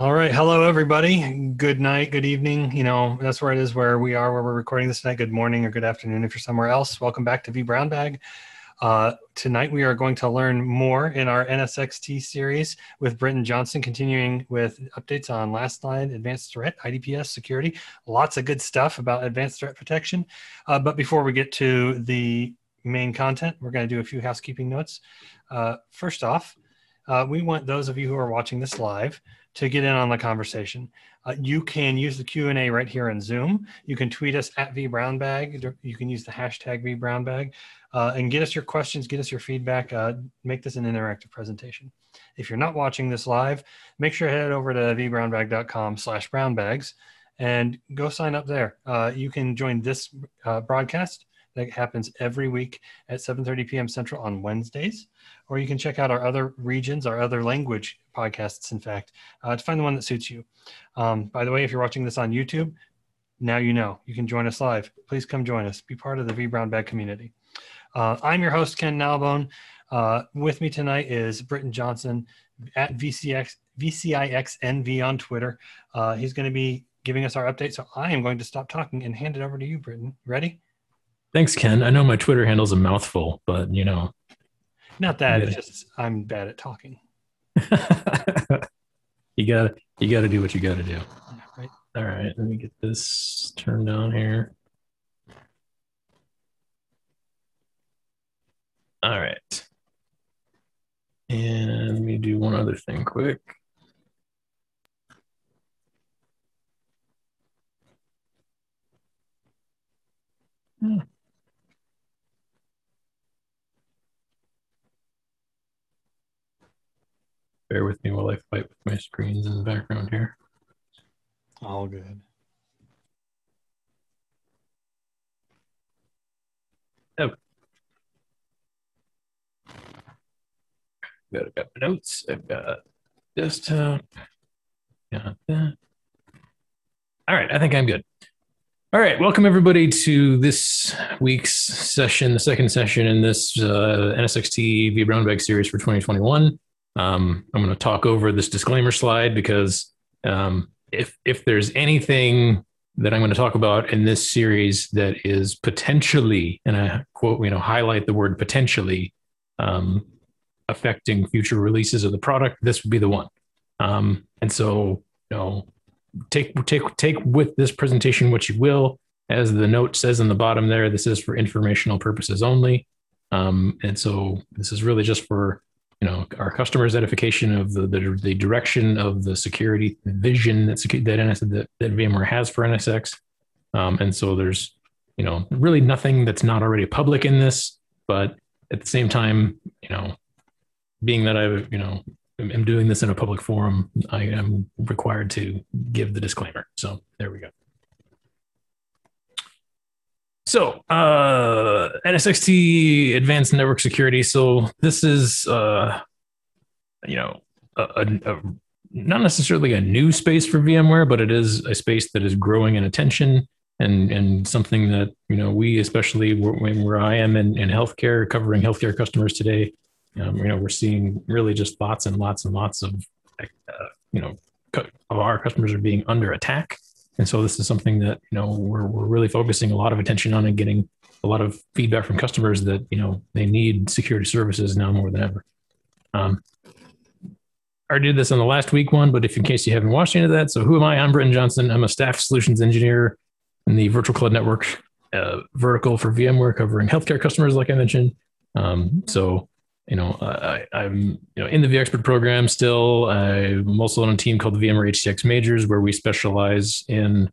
All right. Hello, everybody. Good night. Good evening. You know, that's where it is where we are, where we're recording this tonight. Good morning or good afternoon if you're somewhere else. Welcome back to vBrownBag. Tonight, we are going to learn more in our NSX-T series with Brenton Johnson, continuing with updates on Lastline, advanced threat, IDPS, security, lots of good stuff about advanced threat protection. But before we get to the main content, we're going to do a few housekeeping notes. First off, we want those of you who are watching this live to get in on the conversation. You can use the Q&A right here in Zoom. You can tweet us at vBrownBag. You can use the hashtag vBrownBag and get us your questions, get us your feedback, make this an interactive presentation. If you're not watching this live, make sure to head over to vbrownbag.com/brownbags and go sign up there. You can join this broadcast that happens every week at 7:30 p.m. Central on Wednesdays. Or you can check out our other regions, our other language podcasts, in fact, to find the one that suits you. By the way, if you're watching this on YouTube, now you know. You can join us live. Please come join us. Be part of the vBrownBag community. I'm your host, Ken Nalbone. With me tonight is Brenton Johnson at VCIXNV on Twitter. He's going to be giving us our update, so I am going to stop talking and hand it over to you, Brenton. Ready? Thanks, Ken. I know my Twitter handle's a mouthful, but you know. Not that, it's just I'm bad at talking. you gotta do what you gotta do. Right. All right, let me get this turned on here. All right. And let me do one other thing quick. Hmm. Bear with me while I fight with my screens in the background here. All good. Oh. I've got notes. I've got desktop. Got that. All right. I think I'm good. All right, welcome everybody to this week's session, the second session in this NSX-T vBrownBag series for 2021. I'm going to talk over this disclaimer slide because if there's anything that I'm going to talk about in this series that is potentially, and I quote, you know, highlight the word potentially, affecting future releases of the product, this would be the one. And so, you know, take with this presentation what you will. As the note says in the bottom there, this is for informational purposes only. And so this is really just for, you know, our customers' edification of the direction of the security vision that VMware has for NSX. And so there's, you know, really nothing that's not already public in this, but at the same time, you know, being that I've, you know, I'm doing this in a public forum, I am required to give the disclaimer. So there we go. So NSX-T advanced network security. So this is, you know, not necessarily a new space for VMware, but it is a space that is growing in attention and something that, you know, we, especially where I am in healthcare, covering healthcare customers today, you know, we're seeing really just lots and lots and lots of, you know, our customers are being under attack. And so this is something that, you know, we're really focusing a lot of attention on and getting a lot of feedback from customers that, you know, they need security services now more than ever. I did this on the last week one, but if in case you haven't watched any of that, so who am I? I'm Brenton Johnson. I'm a staff solutions engineer in the virtual cloud network vertical for VMware, covering healthcare customers, like I mentioned. So, you know, I'm you know, in the vExpert program still. I'm also on a team called the VMware HCX Majors, where we specialize in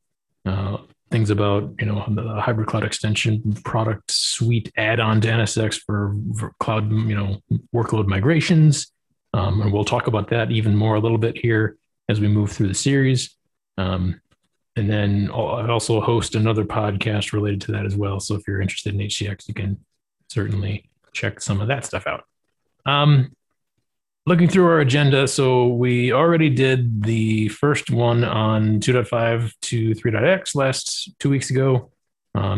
things about, you know, the hybrid cloud extension product suite add-on to NSX for cloud, you know, workload migrations. And we'll talk about that even more a little bit here as we move through the series. And then I also host another podcast related to that as well. So if you're interested in HCX, you can certainly check some of that stuff out. Looking through our agenda, so we already did the first one on 2.5 to 3.x last 2 weeks ago.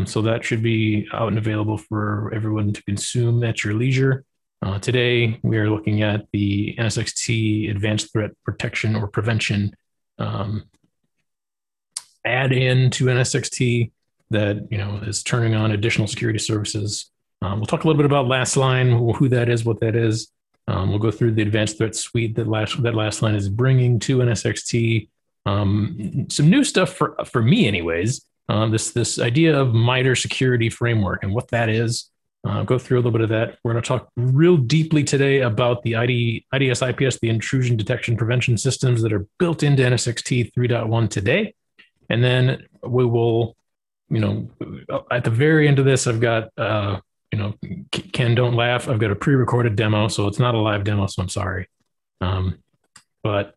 So that should be out and available for everyone to consume at your leisure. Today, we are looking at the NSX-T Advanced Threat Protection or Prevention add in to NSX-T that, you know, is turning on additional security services. We'll talk a little bit about Lastline, who that is, what that is. We'll go through the advanced threat suite that Lastline is bringing to NSX-T. Some new stuff for me, anyways. This idea of MITRE security framework and what that is. Go through a little bit of that. We're going to talk real deeply today about the IDS IPS, the intrusion detection prevention systems that are built into NSX-T 3.1 today. And then we will, you know, at the very end of this, I've got, you know, Ken, don't laugh. I've got a pre-recorded demo, so it's not a live demo, so I'm sorry. But,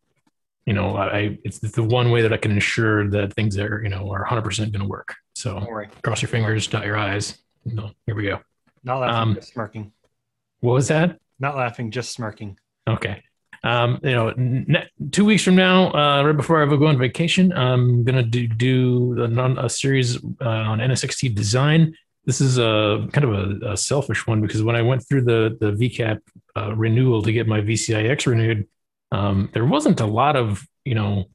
you know, it's the one way that I can ensure that things are, you know, are 100% going to work. So cross your fingers, dot your I's. No, here we go. Not laughing, just smirking. What was that? Not laughing, just smirking. Okay. You know, 2 weeks from now, right before I go on vacation, I'm going to do a series on NSX-T design. This is a kind of a selfish one because when I went through the VCAP renewal to get my VCIX renewed, there wasn't a lot of, you know,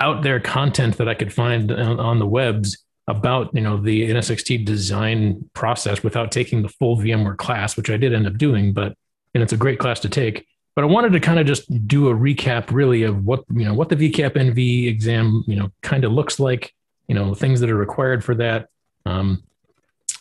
out there content that I could find on the webs about, you know, the NSX-T design process without taking the full VMware class, which I did end up doing, and it's a great class to take. But I wanted to kind of just do a recap really of what, you know, what the VCAP-NV exam, you know, kind of looks like, you know, things that are required for that. And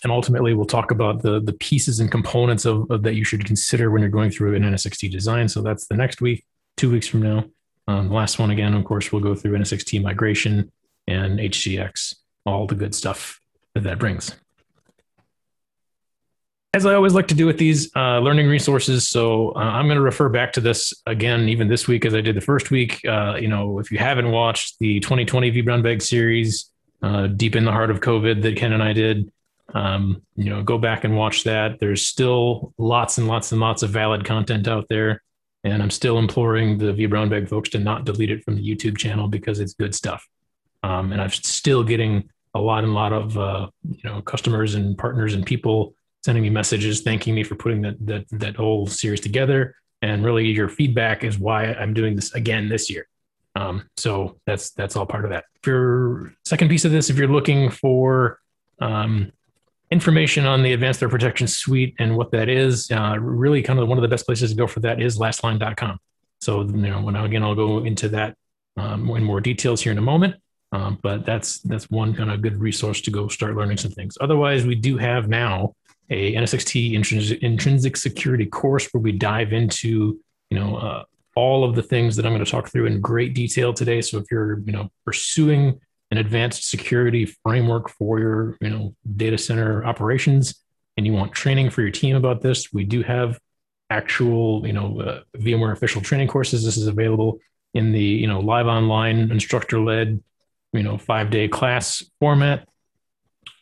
ultimately we'll talk about the pieces and components of that you should consider when you're going through an NSX-T design. So that's the next week, 2 weeks from now. The last one again, of course, we'll go through NSX-T migration and HCX, all the good stuff that brings. As I always like to do with these learning resources, so I'm going to refer back to this again, even this week as I did the first week. You know, if you haven't watched the 2020 vBrownBag series, deep in the heart of COVID that Ken and I did, you know, go back and watch that. There's still lots and lots and lots of valid content out there, and I'm still imploring the vBrownBag folks to not delete it from the YouTube channel because it's good stuff. And I'm still getting a lot of you know, customers and partners and people sending me messages thanking me for putting that whole series together. And really your feedback is why I'm doing this again this year. So that's all part of that. For second piece of this, if you're looking for information on the Advanced Threat Protection Suite and what that is, really kind of one of the best places to go for that is lastline.com. So, you know, I'll go into that in more details here in a moment. But that's one kind of good resource to go start learning some things. Otherwise, we do have now a NSX-T intrinsic security course where we dive into, you know, all of the things that I'm going to talk through in great detail today. So if you're, you know, pursuing an advanced security framework for your, you know, data center operations and you want training for your team about this, we do have actual, you know, VMware official training courses. This is available in the, you know, live online instructor-led, you know, 5-day class format.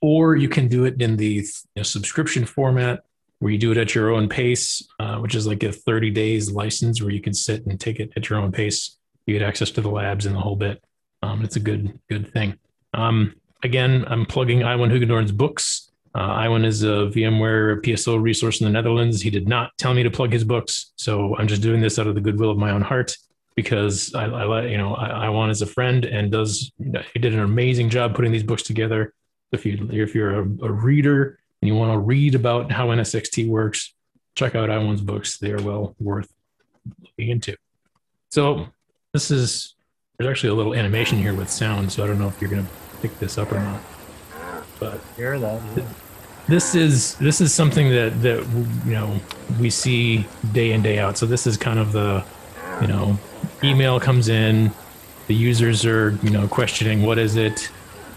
Or you can do it in the, you know, subscription format where you do it at your own pace, which is like a 30 days license where you can sit and take it at your own pace. You get access to the labs and the whole bit. It's a good thing. Again, I'm plugging Iwan Hugendorn's books. Iwan is a VMware PSO resource in the Netherlands. He did not tell me to plug his books. So I'm just doing this out of the goodwill of my own heart because Iwan is a friend and he did an amazing job putting these books together. If you're a reader and you want to read about how NSX-T works, check out Iwan's books. They are well worth looking into. So there's actually a little animation here with sound, so I don't know if you're going to pick this up or not. But hear that. Yeah. This is something that you know, we see day in, day out. So this is kind of the, you know, email comes in, the users are, you know, questioning what is it.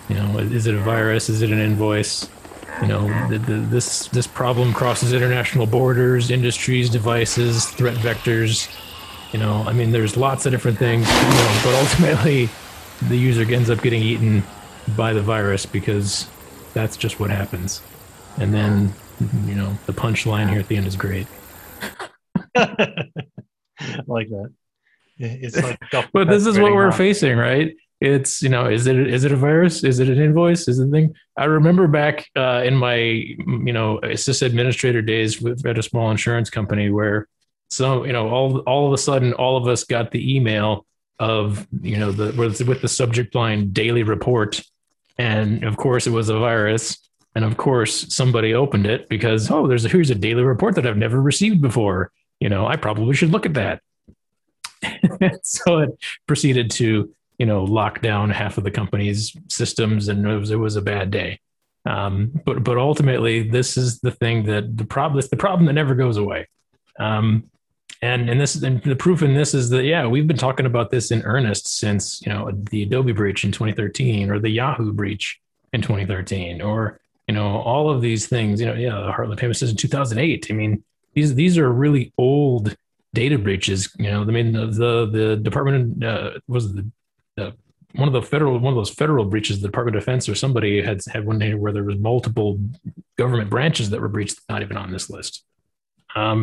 You know, is it a virus? Is it an invoice? You know, this problem crosses international borders, industries, devices, threat vectors. You know, I mean, there's lots of different things, you know, but ultimately the user ends up getting eaten by the virus because that's just what happens. And then, you know, the punchline here at the end is great. I like that. It's like but this is what we're facing, right? It's, you know, is it a virus? Is it an invoice? Is it a thing? I remember back in my, you know, sysadministrator days at a small insurance company where, so, you know, all of a sudden, all of us got the email of, you know, the with the subject line daily report. And of course it was a virus. And of course somebody opened it because, oh, there's a, here's a daily report that I've never received before. You know, I probably should look at that. So it proceeded to, you know, lock down half of the company's systems, and it was a bad day. But ultimately, this is the thing that the problem that never goes away. And the proof in this is that, yeah, we've been talking about this in earnest since, you know, the Adobe breach in 2013, or the Yahoo breach in 2013, or, you know, all of these things, you know, yeah, the Heartland payment system in 2008. I mean, these are really old data breaches. You know, I mean, the department was one of those federal breaches, the Department of Defense or somebody had one day where there was multiple government branches that were breached, not even on this list. I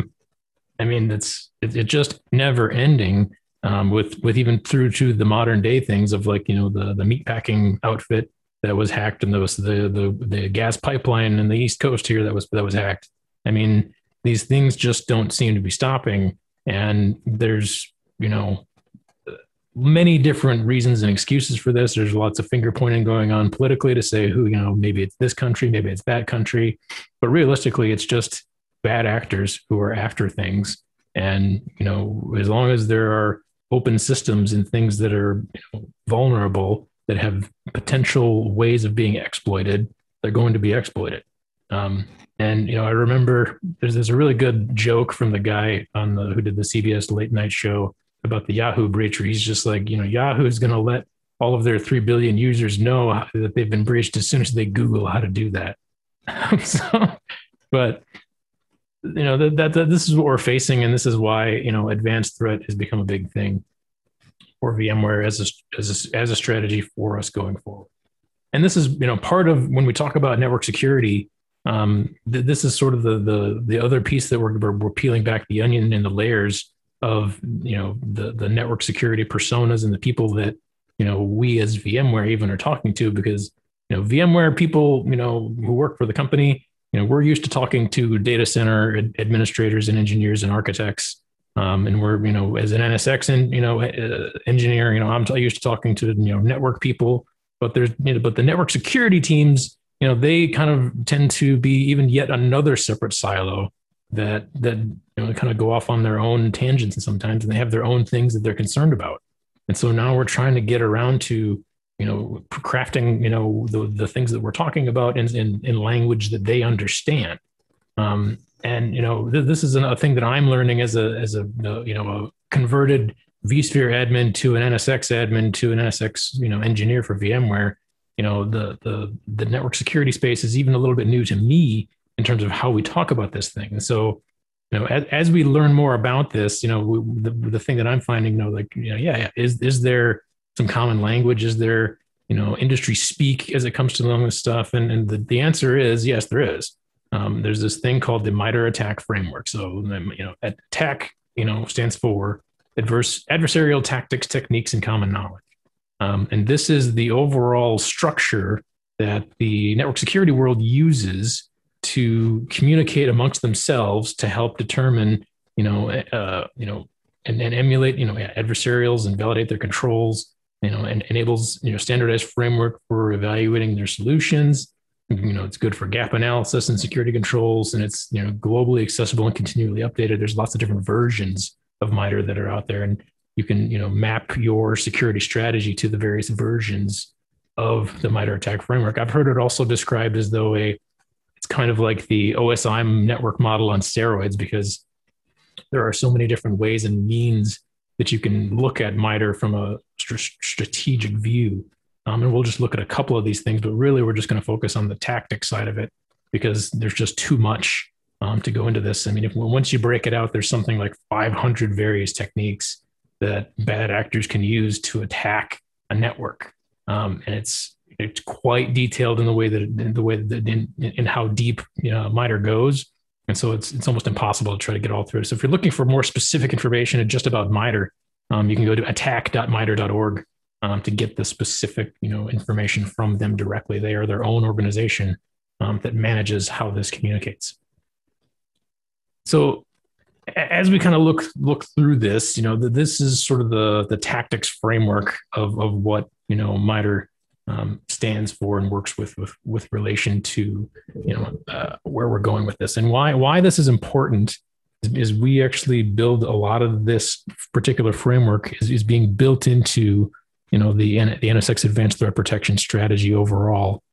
mean, it's just never ending, with even through to the modern day things of, like, you know, the meatpacking outfit that was hacked, and those the gas pipeline in the East Coast here that was hacked. I mean, these things just don't seem to be stopping, and there's, you know, many different reasons and excuses for this. There's lots of finger pointing going on politically to say who, you know, maybe it's this country, maybe it's that country, but realistically, it's just bad actors who are after things. And, you know, as long as there are open systems and things that are, you know, vulnerable, that have potential ways of being exploited, they're going to be exploited. And, you know, I remember there's a really good joke from the guy who did the CBS late night show about the Yahoo breach, where he's just like, you know, Yahoo is going to let all of their 3 billion users know that they've been breached as soon as they Google how to do that. But you know, that this is what we're facing, and this is why, you know, advanced threat has become a big thing for VMware as a strategy for us going forward. And this is, you know, part of when we talk about network security. This is sort of the other piece that we're peeling back the onion and the layers of, you know, the network security personas and the people that, you know, we as VMware even are talking to, because, you know, VMware people, you know, who work for the company, you know, we're used to talking to data center administrators and engineers and architects. And we're, you know, as an NSX and, you know, engineer, you know, I'm used to talking to, you know, network people, but there's, you know, but the network security teams, you know, they kind of tend to be even yet another separate silo that, you know, kind of go off on their own tangents, and sometimes, and they have their own things that they're concerned about. And so now we're trying to get around to, you know, crafting, you know, the things that we're talking about in language that they understand. And, you know, this is a thing that I'm learning as a you know, a converted vSphere admin to an NSX admin to an NSX, you know, engineer for VMware. You know, the network security space is even a little bit new to me in terms of how we talk about this thing. And so, you know, as we learn more about this, you know, the thing that I'm finding, you know, like, you know, is there some common language? Is there, you know, industry speak as it comes to all this stuff? And the answer is yes, there is. There's this thing called the MITRE ATT&CK framework. So, you know, ATT&CK, you know, stands for adversarial tactics, techniques, and common knowledge. And this is the overall structure that the network security world uses to communicate amongst themselves to help determine, you know, and emulate, you know, adversarials and validate their controls, you know, and enables, you know, standardized framework for evaluating their solutions. You know, it's good for gap analysis and security controls, and it's, you know, globally accessible and continually updated. There's lots of different versions of MITRE that are out there, and you can, you know, map your security strategy to the various versions of the MITRE ATT&CK framework. I've heard it also described as though it's kind of like the OSI network model on steroids, because there are so many different ways and means that you can look at MITRE from a strategic view. And we'll just look at a couple of these things, but really we're just going to focus on the tactic side of it, because there's just too much to go into this. I mean, once you break it out, there's something like 500 various techniques that bad actors can use to attack a network. And it's quite detailed in the way that in how deep, you know, MITRE goes. And so it's almost impossible to try to get all through it. So if you're looking for more specific information just about MITRE, you can go to attack.mitre.org to get the specific, you know, information from them directly. They are their own organization that manages how this communicates. So as we kind of look through this, you know, this is sort of the tactics framework of what, you know, MITRE stands for and works with relation to, you know, where we're going with this. And why this is important is we actually build a lot of this particular framework is being built into, you know, the NSX Advanced Threat Protection strategy overall.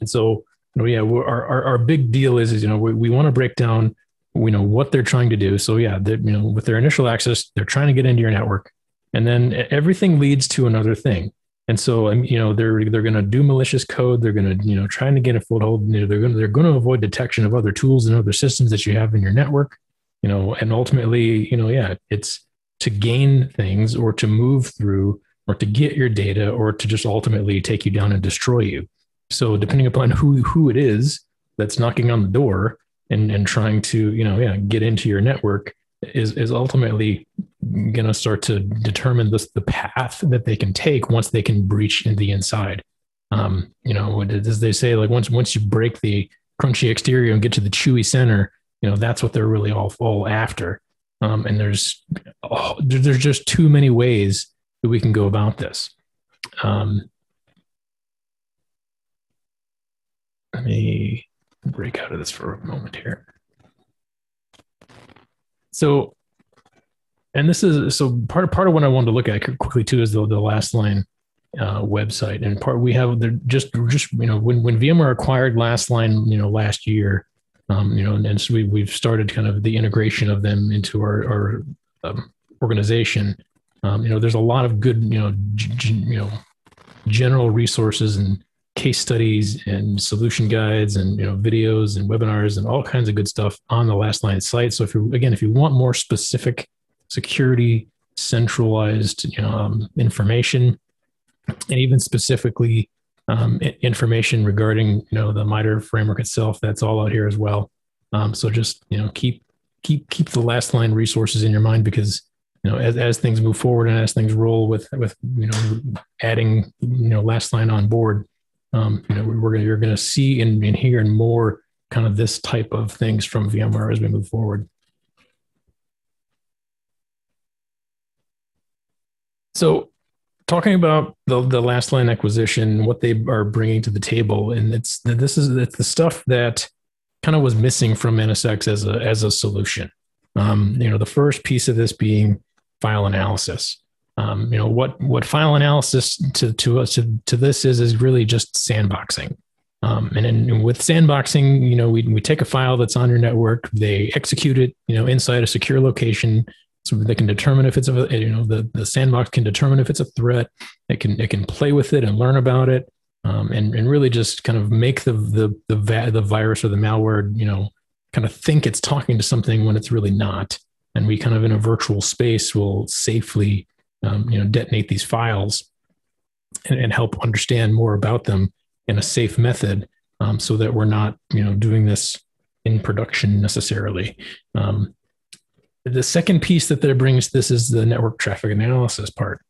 And so, you know, yeah, our big deal is, you know, we want to break down, you know, what they're trying to do. So yeah, that, you know, with their initial access, they're trying to get into your network, and then everything leads to another thing. And so, you know, they're going to do malicious code. They're going to, you know, trying to get a foothold. You know, they're going to avoid detection of other tools and other systems that you have in your network. You know, and ultimately, you know, yeah, it's to gain things or to move through or to get your data or to just ultimately take you down and destroy you. So depending upon who it is that's knocking on the door and trying to, you know, yeah, get into your network is ultimately going to start to determine the path that they can take once they can breach in the inside. You know, as they say, like once you break the crunchy exterior and get to the chewy center, you know, that's what they're really all after. And there's just too many ways that we can go about this. Let me break out of this for a moment here. So, and this is, so part of what I wanted to look at quickly too is the Lastline website. And part we have, they're just, you know, when VMware acquired Lastline, you know, last year, you know, and so we've started kind of the integration of them into our organization. You know, there's a lot of good, you know, general resources and case studies and solution guides and, you know, videos and webinars and all kinds of good stuff on the Lastline site. So if you want more specific security centralized, you know, information, and even specifically information regarding, you know, the MITRE framework itself, that's all out here as well. So just, you know, keep the Lastline resources in your mind, because, you know, as things move forward and as things roll with, you know, adding, you know, Lastline on board, you know, you're going to see and hear and more kind of this type of things from VMware as we move forward. So, talking about the Lastline acquisition, what they are bringing to the table, and it's the stuff that kind of was missing from NSX as a solution. You know, the first piece of this being file analysis. You know, what file analysis to us to this is really just sandboxing. And then with sandboxing, you know, we take a file that's on your network, they execute it, you know, inside a secure location. So they can determine if it's a, you know, the sandbox can determine if it's a threat. It can play with it and learn about it, and really just kind of make the virus or the malware, you know, kind of think it's talking to something when it's really not. And we kind of in a virtual space will safely, you know, detonate these files and help understand more about them in a safe method, so that we're not, you know, doing this in production necessarily. The second piece that that brings this is the network traffic analysis part,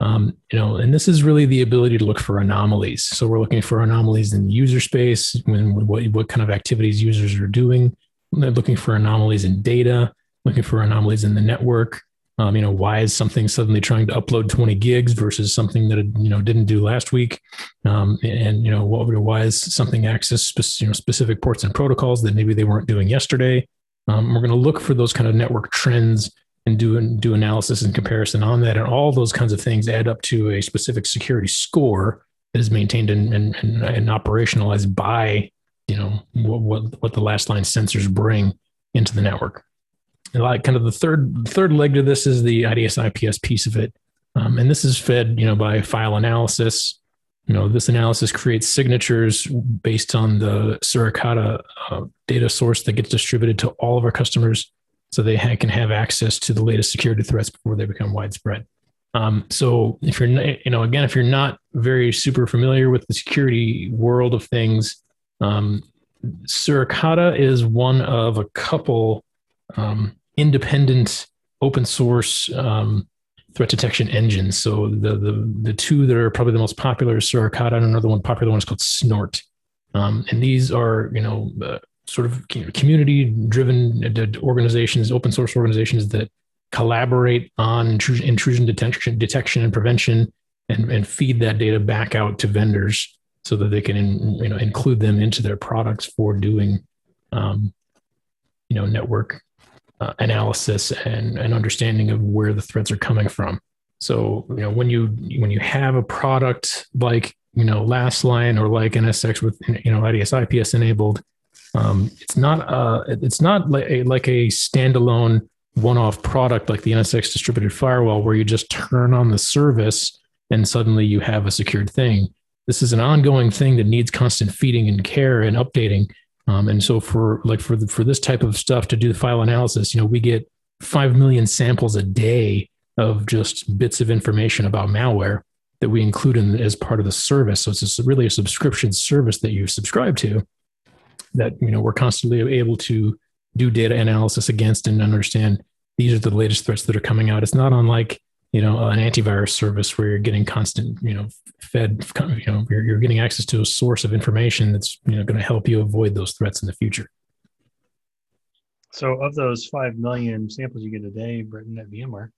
you know, and this is really the ability to look for anomalies. So we're looking for anomalies in the user space, when what kind of activities users are doing. They're looking for anomalies in data, looking for anomalies in the network. You know, why is something suddenly trying to upload 20 gigs versus something that it, you know, didn't do last week? And you know, why is something access, you know, specific ports and protocols that maybe they weren't doing yesterday? We're going to look for those kind of network trends and do analysis and comparison on that. And all those kinds of things add up to a specific security score that is maintained and operationalized by, you know, what the Lastline sensors bring into the network. And like kind of the third leg to this is the IDS/IPS piece of it. And this is fed, you know, by file analysis. You know, this analysis creates signatures based on the Suricata data source that gets distributed to all of our customers, so they can have access to the latest security threats before they become widespread. So if you're, you know, again, if you're not very super familiar with the security world of things, Suricata is one of a couple independent open source threat detection engines. So the two that are probably the most popular is Suricata, and another one popular one is called Snort. And these are, you know, sort of community-driven organizations, open source organizations that collaborate on intrusion detection and prevention, and feed that data back out to vendors so that they can include them into their products for doing network analysis and understanding of where the threats are coming from. So when you have a product like Lastline or like NSX with IDS IPS enabled, it's not like a standalone one-off product like the NSX distributed firewall where you just turn on the service and suddenly you have a secured thing. This is an ongoing thing that needs constant feeding and care and updating. And so for this type of stuff to do the file analysis, we get 5 million samples a day of just bits of information about malware that we include in as part of the service. So it's really a subscription service that you subscribe to that, we're constantly able to do data analysis against and understand these are the latest threats that are coming out. It's not unlike, an antivirus service where you're getting constant, you're getting access to a source of information that's, going to help you avoid those threats in the future. So of those 5 million samples you get a day, Brenton, at VMware,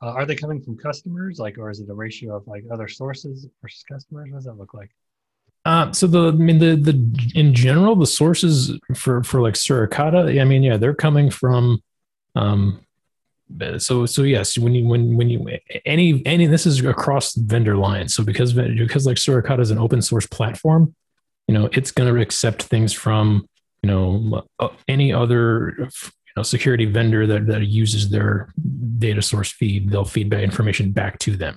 are they coming from customers, or is it a ratio of other sources versus customers? What does that look like? In general, the sources for Suricata, they're coming from, yes, when you this is across vendor lines. So because Suricata is an open source platform, it's going to accept things from, any other, security vendor that uses their data source feed. They'll feed that information back to them.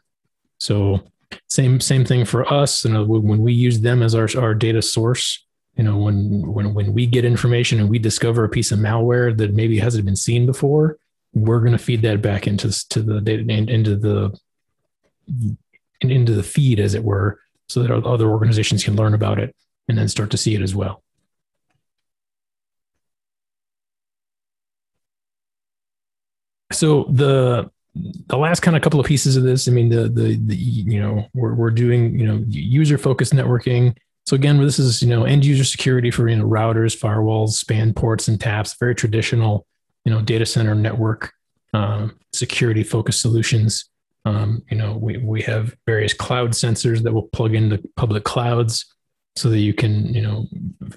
So same thing for us. When we use them as our data source, when we get information and we discover a piece of malware that maybe hasn't been seen before, we're going to feed that back into the feed, as it were, so that other organizations can learn about it and then start to see it as well. So the last couple of pieces of this, we're doing, user focused networking. So again, this is, end user security for, routers, firewalls, span ports and taps, very traditional, data center network, security focused solutions. We have various cloud sensors that will plug into public clouds so that you can,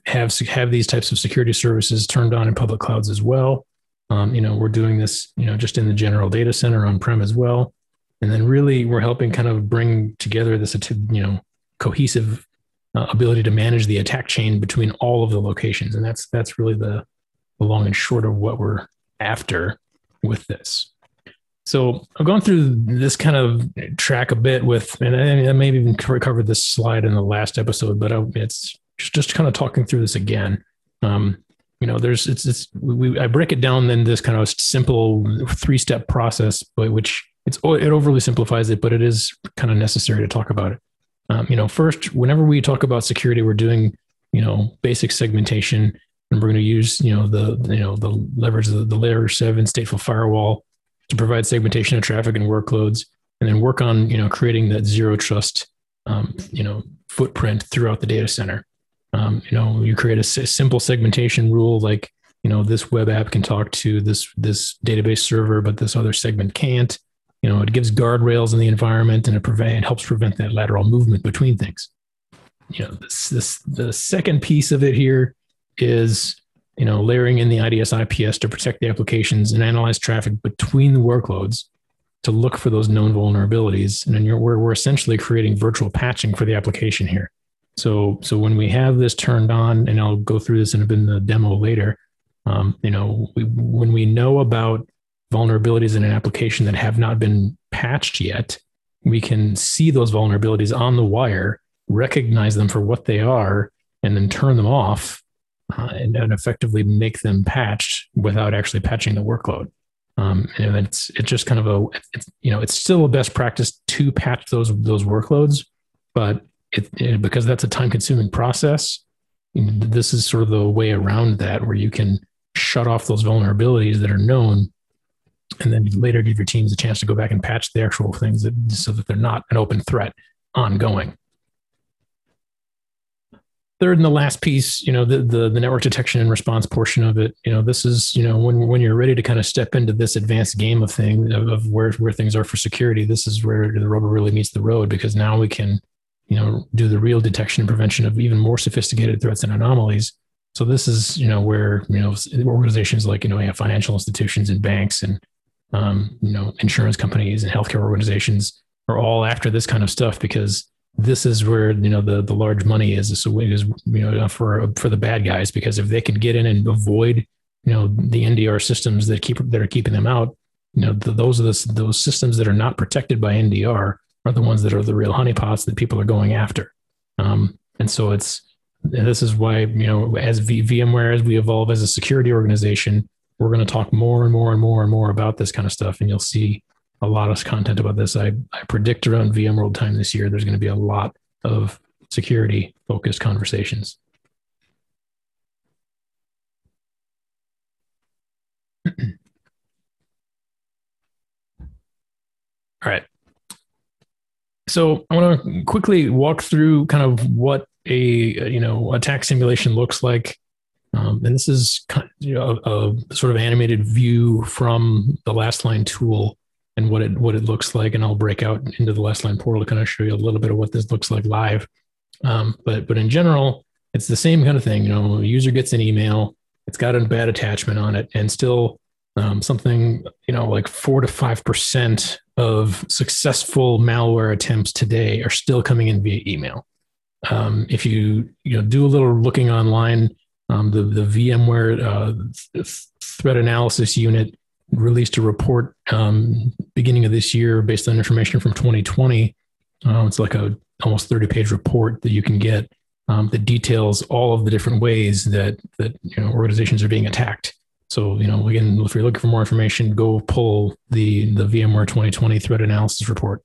have these types of security services turned on in public clouds as well. We're doing this, just in the general data center on-prem as well. And then really we're helping kind of bring together this, cohesive ability to manage the attack chain between all of the locations. And that's really the long and short of what we're after with this. So I've gone through this kind of track a bit and I maybe even covered this slide in the last episode, but it's just kind of talking through this again. I break it down then this kind of simple 3-step process, but which it overly simplifies it, but it is kind of necessary to talk about it. First, whenever we talk about security, we're doing, basic segmentation, and we're going to use, the leverage of the layer 7 stateful firewall to provide segmentation of traffic and workloads, and then work on, creating that zero trust, footprint throughout the data center. You create a simple segmentation rule, like, this web app can talk to this database server, but this other segment can't. It gives guardrails in the environment, and it helps prevent that lateral movement between things. The second piece of it here is, layering in the IDS IPS to protect the applications and analyze traffic between the workloads to look for those known vulnerabilities. And then we're essentially creating virtual patching for the application here. So when we have this turned on, and I'll go through this in the demo later, when we know about vulnerabilities in an application that have not been patched yet, we can see those vulnerabilities on the wire, recognize them for what they are, and then turn them off and effectively make them patched without actually patching the workload. And it's just kind of it's still a best practice to patch those workloads, but because that's a time-consuming process, this is sort of the way around that, where you can shut off those vulnerabilities that are known, and then later give your teams a chance to go back and patch the actual things so that they're not an open threat ongoing. Third and the last piece, you know, the network detection and response portion of it, you know, this is, you know, when you're ready to kind of step into this advanced game of thing of where things are for security, this is where the rubber really meets the road, because now we can, you know, do the real detection and prevention of even more sophisticated threats and anomalies. So this is, you know, where, you know, organizations like, you know, financial institutions and banks and, you know, insurance companies and healthcare organizations are all after this kind of stuff, because this is where, you know, the large money is. So it is, you know, for the bad guys, because if they can get in and avoid, you know, the NDR systems that are keeping them out, you know, those systems that are not protected by NDR are the ones that are the real honeypots that people are going after. And so this is why, you know, as VMware, as we evolve as a security organization, we're going to talk more and more and more and more about this kind of stuff. And you'll see a lot of content about this. I predict around VMworld time this year, there's going to be a lot of security focused conversations. All right. So I want to quickly walk through kind of what a, you know, attack simulation looks like. And this is kind of, you know, a sort of animated view from the Lastline tool and what it looks like. And I'll break out into the Lastline portal to kind of show you a little bit of what this looks like live. But in general, it's the same kind of thing. You know, a user gets an email, it's got a bad attachment on it, and still something, you know, like 4 to 5% of successful malware attempts today are still coming in via email. If you know, do a little looking online, the VMware threat analysis unit released a report beginning of this year based on information from 2020. It's like a almost 30-page report that you can get that details all of the different ways that you know, organizations are being attacked. So, you know, again, if you're looking for more information, go pull the VMware 2020 threat analysis report.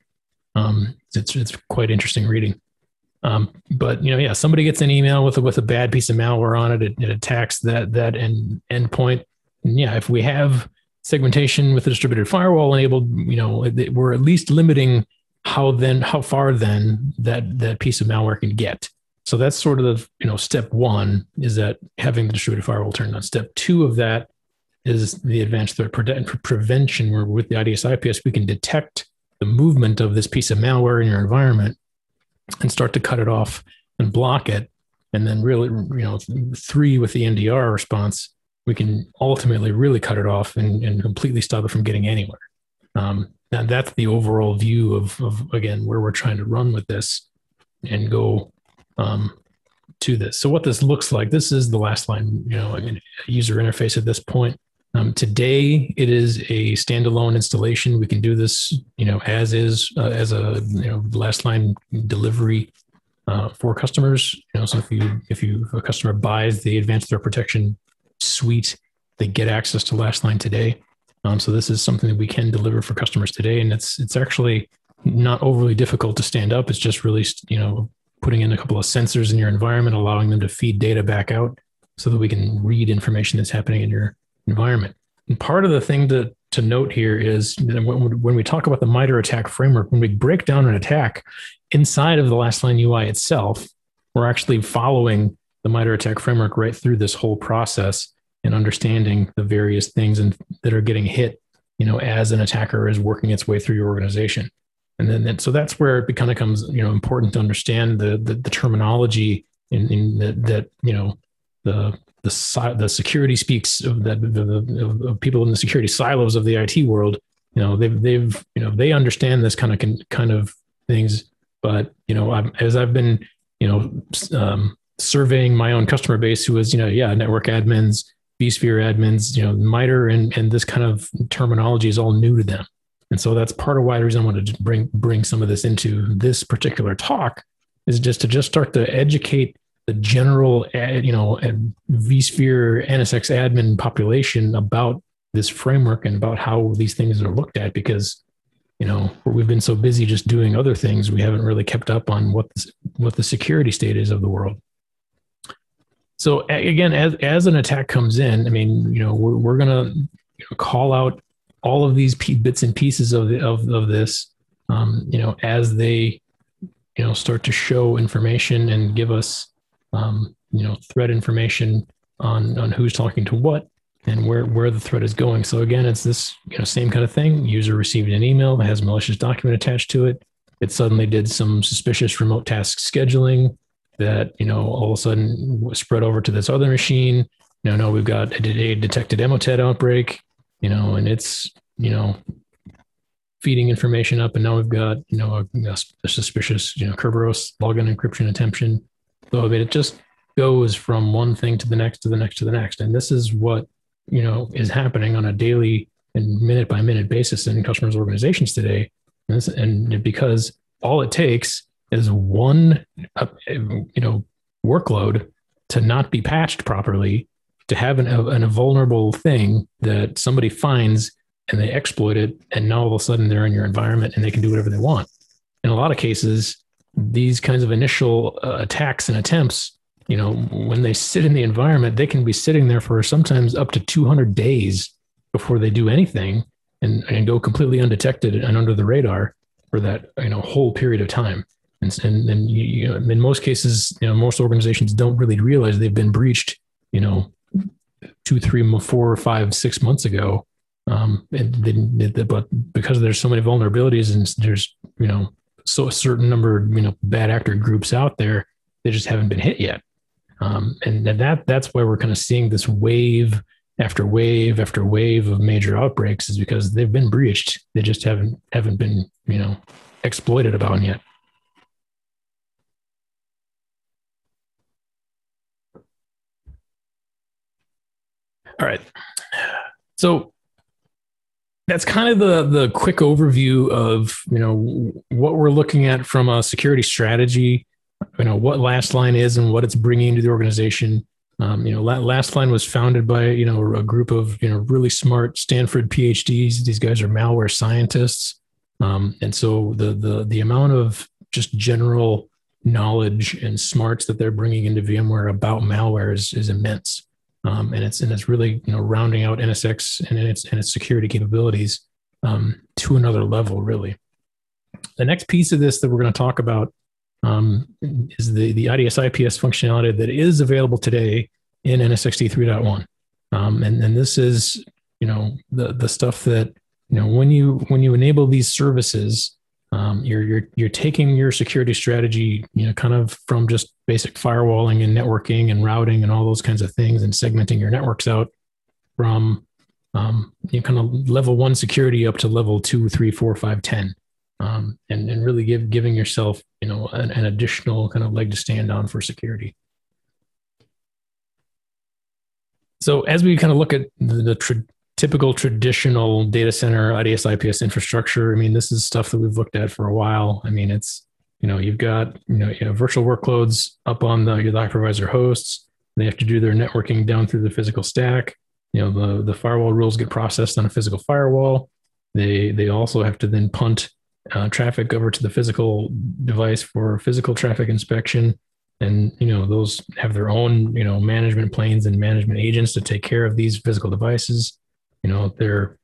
It's quite interesting reading. But, you know, yeah, somebody gets an email with a bad piece of malware on it. It attacks that endpoint. And yeah, if we have segmentation with a distributed firewall enabled, you know, we're at least limiting how far that piece of malware can get. So that's sort of the, you know, step one is that having the distributed firewall turned on. Step two of that is the advanced threat prevention, where with the IDS/IPS we can detect the movement of this piece of malware in your environment and start to cut it off and block it. And then really, you know, three, with the NDR response, we can ultimately really cut it off and completely stop it from getting anywhere. Now that's the overall view of, again, where we're trying to run with this and go to this. So what this looks like, this is the Lastline, you know, I mean, user interface at this point. Today, it is a standalone installation. We can do this, you know, as is, as a, you know, Lastline delivery for customers. You know, so if a customer buys the advanced threat protection suite, they get access to Lastline today. So this is something that we can deliver for customers today, and it's actually not overly difficult to stand up. It's just really, you know, putting in a couple of sensors in your environment, allowing them to feed data back out, so that we can read information that's happening in your environment. And part of the thing to note here is when we talk about the MITRE ATT&CK framework, when we break down an attack inside of the Lastline UI itself, we're actually following the MITRE ATT&CK framework right through this whole process and understanding the various things that are getting hit, you know, as an attacker is working its way through your organization. And then so that's where it kind of comes, you know, important to understand the terminology in that you know, the security speaks of the people in the security silos of the IT world. You know, they've you know, they understand this kind of things. But, you know, as I've been, you know, surveying my own customer base, who is, you know, yeah, network admins, vSphere admins, you know, MITRE and this kind of terminology is all new to them. And so that's part of why the reason I wanted to bring some of this into this particular talk is just to start to educate the general, you know, vSphere NSX admin population about this framework and about how these things are looked at, because, you know, we've been so busy just doing other things, we haven't really kept up on what the security state is of the world. So again, as an attack comes in, I mean, you know, we're going to, you know, call out all of these bits and pieces of this, you know, as they, you know, start to show information and give us, thread information on who's talking to what and where the thread is going. So again, it's this same kind of thing. User received an email that has a malicious document attached to it. It suddenly did some suspicious remote task scheduling that, all of a sudden was spread over to this other machine. No, we've got a detected Emotet outbreak, and it's, feeding information up. And now we've got, a suspicious, Kerberos login encryption attempt. So, it just goes from one thing to the next, to the next, to the next. And this is what, is happening on a daily and minute by minute basis in customers' organizations today. And because all it takes is one, workload to not be patched properly, to have a vulnerable thing that somebody finds and they exploit it. And now all of a sudden they're in your environment and they can do whatever they want. In a lot of cases, these kinds of initial attacks and attempts, when they sit in the environment, they can be sitting there for sometimes up to 200 days before they do anything and go completely undetected and under the radar for that, whole period of time. And in most cases, most organizations don't really realize they've been breached, 2, 3, 4, 5, 6 months ago. But because there's so many vulnerabilities and there's, so a certain number of, bad actor groups out there, they just haven't been hit yet. And that's why we're kind of seeing this wave after wave after wave of major outbreaks, is because they've been breached. They just haven't been, exploited about yet. All right. So that's kind of the quick overview of, what we're looking at from a security strategy, what Lastline is and what it's bringing to the organization. Lastline was founded by, a group of, really smart Stanford PhDs. These guys are malware scientists. And so the amount of just general knowledge and smarts that they're bringing into VMware about malware is immense. And it's really, rounding out NSX and its security capabilities to another level, really. The next piece of this that we're going to talk about is the IDS/IPS functionality that is available today in NSX-T 3.1. And this is, the stuff that, when you enable these services, you're taking your security strategy, kind of from just basic firewalling and networking and routing and all those kinds of things, and segmenting your networks out from kind of level 1 security up to level 2, 3, 4, 5, 10, and really giving yourself an additional kind of leg to stand on for security. So as we kind of look at the typical traditional data center IDS/IPS infrastructure, I mean, this is stuff that we've looked at for a while. I mean, it's, you've got, virtual workloads up on the hypervisor hosts. They have to do their networking down through the physical stack. The firewall rules get processed on a physical firewall. They also have to then punt traffic over to the physical device for physical traffic inspection. And, those have their own, management planes and management agents to take care of these physical devices. They're,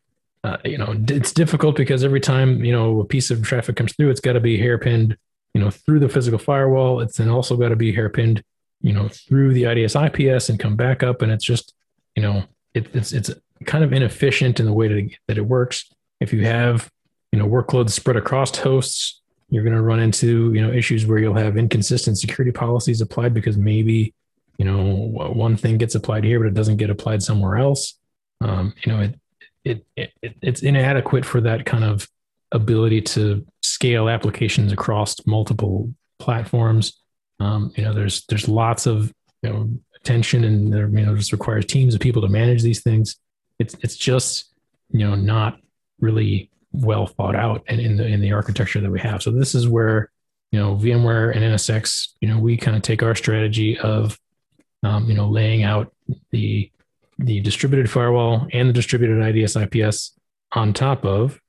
it's difficult because every time, a piece of traffic comes through, it's got to be hairpinned, through the physical firewall. It's then also got to be hairpinned, through the IDS/IPS and come back up. And it's just, it's kind of inefficient in the way that it works. If you have, workloads spread across hosts, you're going to run into, issues where you'll have inconsistent security policies applied because maybe, one thing gets applied here, but it doesn't get applied somewhere else. It's inadequate for that kind of ability to scale applications across multiple platforms. There's lots of, attention, and there, just requires teams of people to manage these things. It's just, not really well thought out and in the architecture that we have. So this is where, VMware and NSX, we kind of take our strategy of, laying out the distributed firewall and the distributed IDS/IPS on top of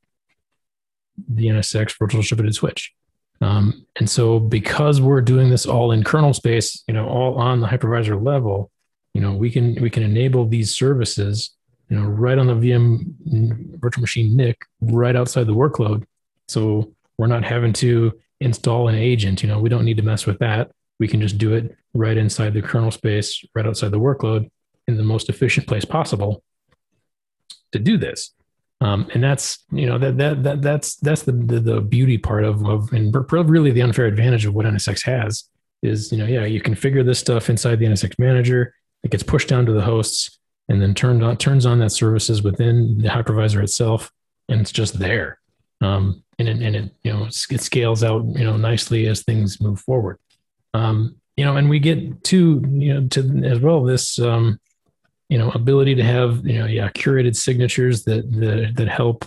the NSX virtual distributed switch. And so because we're doing this all in kernel space, all on the hypervisor level, we can enable these services, right on the VM virtual machine NIC, right outside the workload. So we're not having to install an agent. We don't need to mess with that. we can just do it right inside the kernel space, right outside the workload, in the most efficient place possible to do this. And that's, you know, that's the beauty part of and really the unfair advantage of what NSX has is, you know, yeah, you configure this stuff inside the NSX manager, it gets pushed down to the hosts and then turns on that services within the hypervisor itself. And it's just there. And it, you know, it scales out, you know, nicely as things move forward. You know, and we get to, you know, to as well, this, you know, ability to have, you know, yeah, curated signatures that help,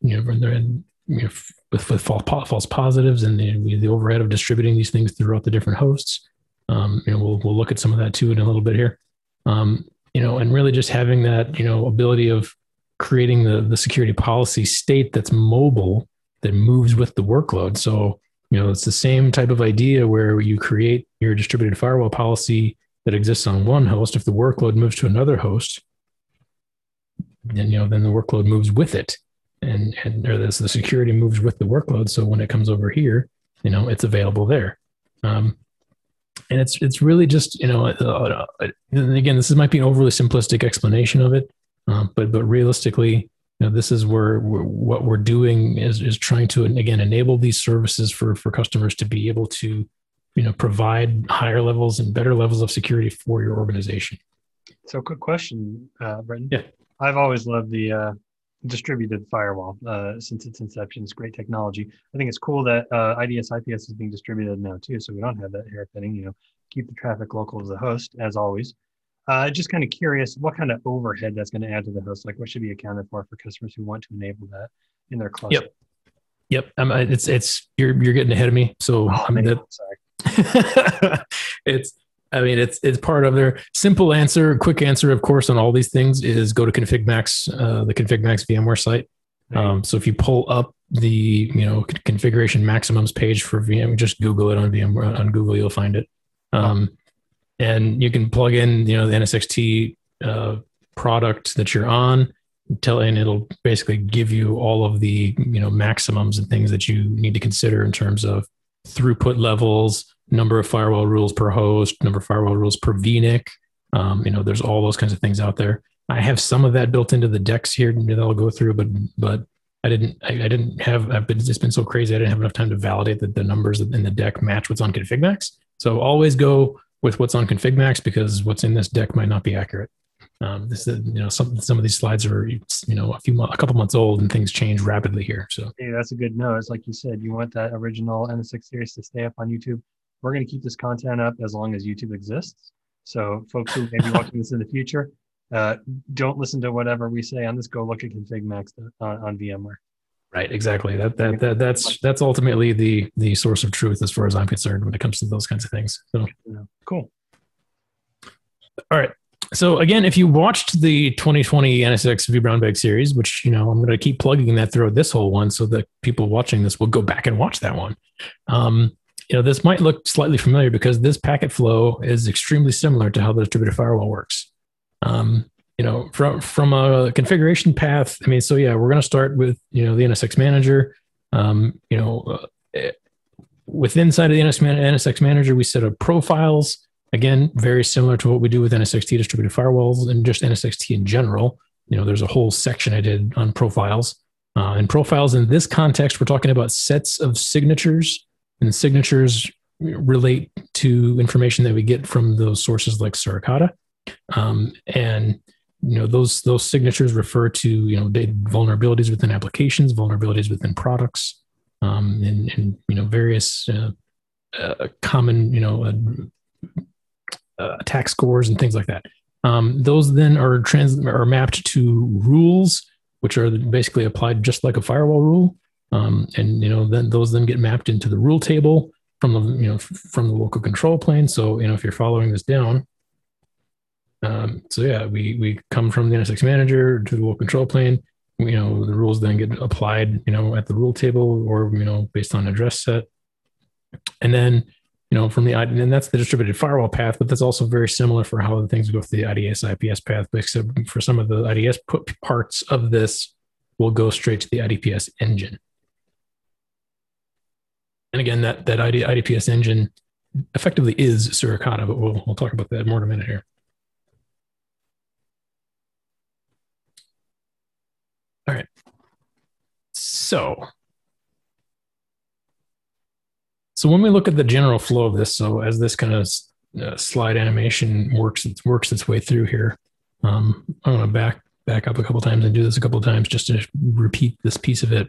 you know, with false positives and the overhead of distributing these things throughout the different hosts. You know, we'll look at some of that too in a little bit here. You know, and really just having that, you know, ability of creating the security policy state that's mobile, that moves with the workload. So, you know, it's the same type of idea where you create your distributed firewall policy that exists on one host. If the workload moves to another host, then, you know, then the workload moves with it, and or this, the security moves with the workload. So when it comes over here, you know, it's available there. And it's really just, you know, and again, this might be an overly simplistic explanation of it, but realistically, you know, this is where what we're doing is trying to, again, enable these services for customers to be able to, you know, provide higher levels and better levels of security for your organization. So quick question, Brenton. Yeah. I've always loved the distributed firewall since its inception. It's great technology. I think it's cool that IDS IPS is being distributed now too. So we don't have that hairpinning, you know, keep the traffic local to the host as always. Just kind of curious what kind of overhead that's going to add to the host. Like what should be accounted for customers who want to enable that in their cluster? Yep. It's you're getting ahead of me. So I mean, sorry. it's part of their simple answer, quick answer, of course, on all these things is go to ConfigMax, the ConfigMax VMware site. So if you pull up the, you know, configuration maximums page for VM, just Google it on VMware on Google, you'll find it. And you can plug in, you know, the NSX-T product that you're on, and it'll basically give you all of the, you know, maximums and things that you need to consider in terms of throughput levels, number of firewall rules per host, number of firewall rules per VNIC. You know, there's all those kinds of things out there. I have some of that built into the decks here that I'll go through, but it's been so crazy. I didn't have enough time to validate that the numbers in the deck match what's on ConfigMax. So always go with what's on ConfigMax because what's in this deck might not be accurate. You know, some of these slides are, you know, a couple months old and things change rapidly here. So hey, that's a good note. It's like you said, you want that original NSX series to stay up on YouTube. We're going to keep this content up as long as YouTube exists. So folks who may be watching this in the future, don't listen to whatever we say on this. Go look at ConfigMax on VMware. Right, exactly. That's ultimately the source of truth as far as I'm concerned when it comes to those kinds of things. So cool. All right. So again, if you watched the 2020 NSX vBrownBag series, which, you know, I'm going to keep plugging that throughout this whole one so that people watching this will go back and watch that one. You know, this might look slightly familiar because this packet flow is extremely similar to how the distributed firewall works. You know, from a configuration path, I mean, so yeah, we're going to start with, you know, the NSX manager. You know, within inside of the NSX manager, we set up profiles. Again, very similar to what we do with NSX-T distributed firewalls and just NSX-T in general. You know, there's a whole section I did on profiles. And profiles in this context, we're talking about sets of signatures, and signatures relate to information that we get from those sources like Suricata. And you know, those signatures refer to, you know, vulnerabilities within applications, vulnerabilities within products, and you know, various common, you know, attack scores and things like that. Those then are mapped to rules, which are basically applied just like a firewall rule, and you know, then those then get mapped into the rule table from the, you know, from the local control plane. So you know, if you're following this down. So yeah, we come from the NSX manager to the rule control plane. You know, the rules then get applied, you know, at the rule table or, you know, based on address set. And then, you know, and that's the distributed firewall path, but that's also very similar for how the things go with the IDS IPS path, except for some of the IDS parts of this will go straight to the IDPS engine. And again, that IDPS engine effectively is Suricata, but we'll talk about that more in a minute here. All right. So when we look at the general flow of this, so as this kind of slide animation works its way through here, I'm going to back up a couple times and do this a couple of times just to repeat this piece of it.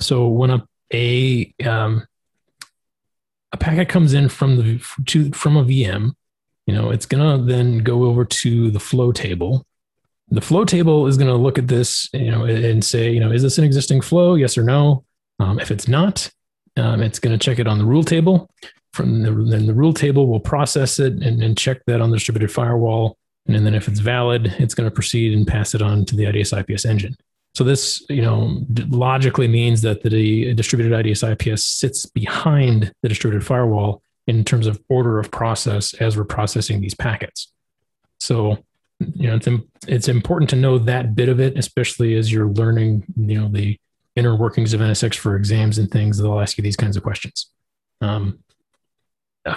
So when a packet comes in from a VM, you know, it's going to then go over to the flow table. The flow table is going to look at this, you know, and say, you know, is this an existing flow? Yes or no. If it's not, it's going to check it on the rule table. Then the rule table will process it and check that on the distributed firewall. And then if it's valid, it's going to proceed and pass it on to the IDS IPS engine. So this, you know, logically means that the distributed IDS IPS sits behind the distributed firewall in terms of order of process as we're processing these packets. So, you know, it's important to know that bit of it, especially as you're learning, you know, the inner workings of NSX for exams and things. They'll ask you these kinds of questions. And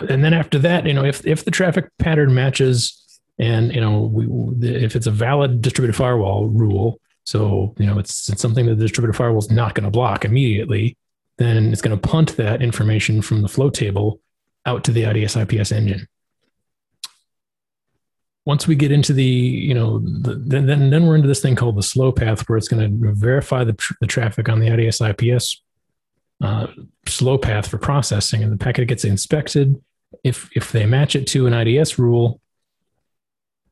then after that, you know, if the traffic pattern matches, and, you know, if it's a valid distributed firewall rule, so, you know, it's something that the distributed firewall is not going to block immediately, then it's going to punt that information from the flow table out to the IDS IPS engine. Once we get into the, you know, then we're into this thing called the slow path, where it's going to verify the traffic on the IDS IPS slow path for processing, and the packet gets inspected. If they match it to an IDS rule,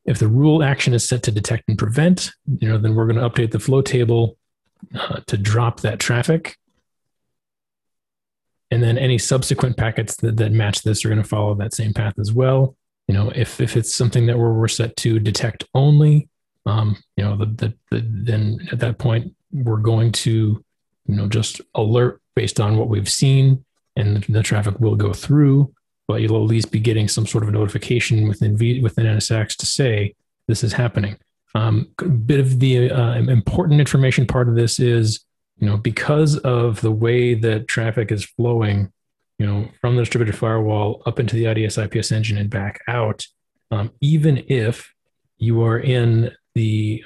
if the rule action is set to detect and prevent, you know, then we're going to update the flow table to drop that traffic. And then any subsequent packets that match this are going to follow that same path as well. You know, if it's something that we're set to detect only, you know, then at that point, we're going to, you know, just alert based on what we've seen, and the traffic will go through. But you'll at least be getting some sort of notification within NSX to say this is happening. A bit of the important information part of this is, you know, because of the way that traffic is flowing, you know, from the distributed firewall up into the IDS IPS engine and back out, even if you are in the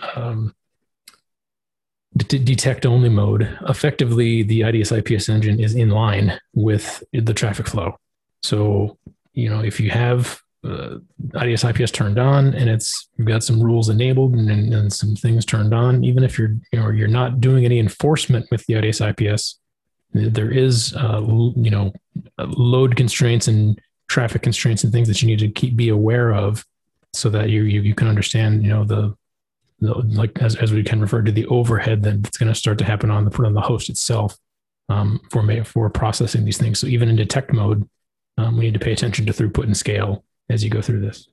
detect only mode, effectively the IDS IPS engine is in line with the traffic flow. So, you know, if you have IDS IPS turned on and you've got some rules enabled and some things turned on, even if you're not doing any enforcement with the IDS IPS, there is you know, load constraints and traffic constraints and things that you need to be aware of, so that you can understand, you know, the like as we can refer to the overhead that's going to start to happen on the host itself for processing these things. So even in detect mode, we need to pay attention to throughput and scale as you go through this.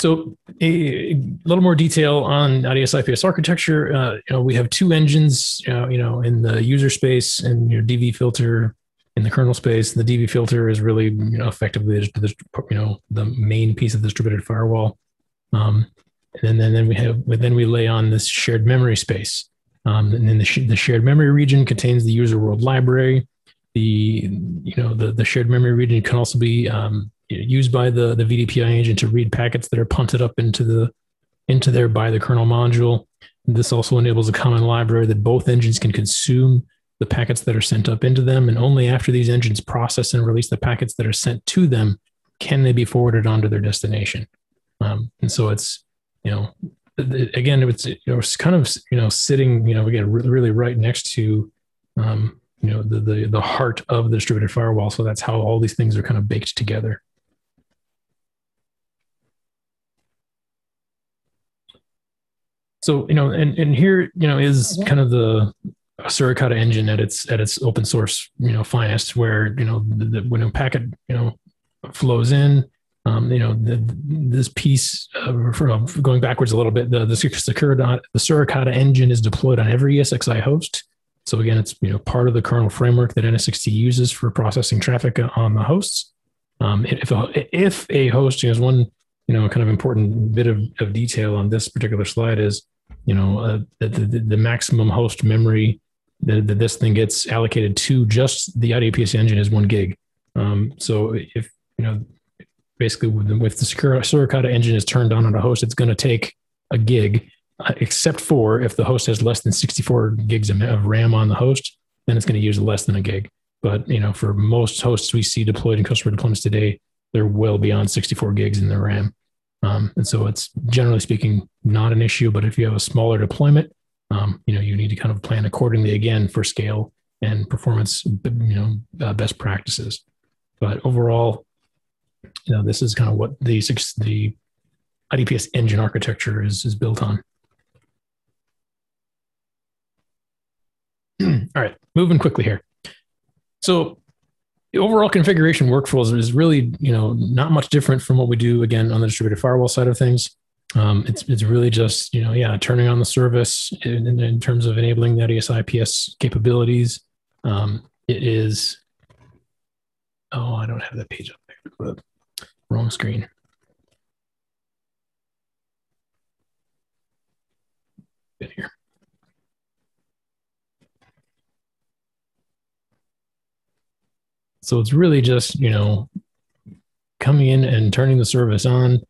So a little more detail on IDS IPS architecture. You know, we have two engines, you know, in the user space and your DV filter in the kernel space. The DV filter is really, you know, effectively the, you know, the main piece of the distributed firewall. And then we lay on this shared memory space. And then the shared memory region contains the user world library. The shared memory region can also be used by the VDPI engine to read packets that are punted up into there by the kernel module. And this also enables a common library that both engines can consume the packets that are sent up into them. And only after these engines process and release the packets that are sent to them can they be forwarded onto their destination. And so it's, you know, again, it's kind of, you know, sitting, you know, again, really right next to, you know, the heart of the distributed firewall. So that's how all these things are kind of baked together. So, you know, and here, you know, is kind of the Suricata engine at its open source, you know, finest, where, you know, when a packet, you know, flows in, you know, this piece, going backwards a little bit, the Suricata engine is deployed on every ESXi host. So again, it's, you know, part of the kernel framework that NSX-T uses for processing traffic on the hosts. If a host, you know, one, you know, kind of important bit of detail on this particular slide is, you know, the maximum host memory that this thing gets allocated to just the IDPS engine is 1 gig. So if, you know, basically with the Suricata engine is turned on a host, it's going to take 1 gig, except for if the host has less than 64 gigs of RAM on the host, then it's going to use less than 1 gig. But, you know, for most hosts we see deployed in customer deployments today, they're well beyond 64 gigs in their RAM. And so it's generally speaking, not an issue, but if you have a smaller deployment, you know, you need to kind of plan accordingly again for scale and performance, you know, best practices. But overall, you know, this is kind of what the IDPS engine architecture is built on. All right, moving quickly here. So the overall configuration workflows is really, you know, not much different from what we do again on the distributed firewall side of things. It's really just, you know, yeah, turning on the service in terms of enabling the IDS/IPS capabilities. It is, oh, I don't have that page up there. Wrong screen. Been here. So it's really just, you know, coming in and turning the service on.